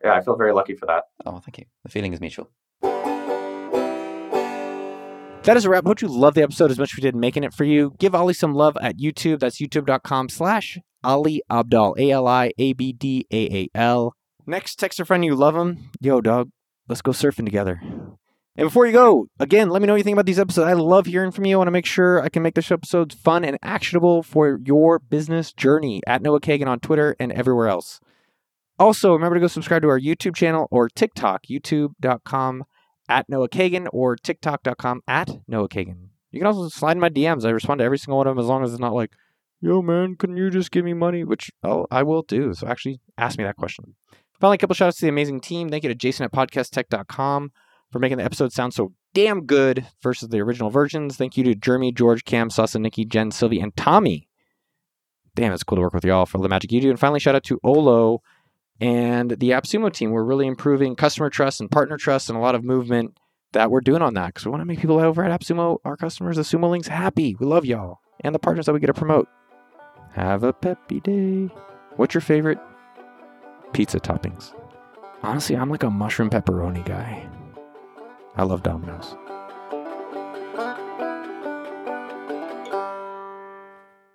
Yeah, I feel very lucky for that. Oh, thank you. The feeling is mutual. That is a wrap. I hope you loved the episode as much as we did making it for you. Give Ali some love at YouTube. That's youtube.com/Ali Abdaal. AliAbdaal. Next, text a friend you love him. Yo, dog, let's go surfing together. And before you go, again, let me know what you think about these episodes. I love hearing from you. I want to make sure I can make this episode fun and actionable for your business journey. @NoahKagan on Twitter and everywhere else. Also, remember to go subscribe to our YouTube channel or TikTok, youtube.com/NoahKagan or tiktok.com/NoahKagan. You can also slide in my DMs. I respond to every single one of them as long as it's not like, yo, man, can you just give me money? Which I will do. So actually ask me that question. Finally, a couple shout outs to the amazing team. Thank you to Jason at podcasttech.com for making the episode sound so damn good versus the original versions. Thank you to Jeremy, George, Cam, Sasa, Nikki, Jen, Sylvie, and Tommy. Damn, it's cool to work with y'all for all the magic you do. And finally, shout out to Olo and the AppSumo team. We're really improving customer trust and partner trust and a lot of movement that we're doing on that because we want to make people over at AppSumo, our customers, the Sumo Links, happy. We love y'all and the partners that we get to promote. Have a peppy day. What's your favorite pizza toppings? Honestly, I'm like a mushroom pepperoni guy. I love Domino's.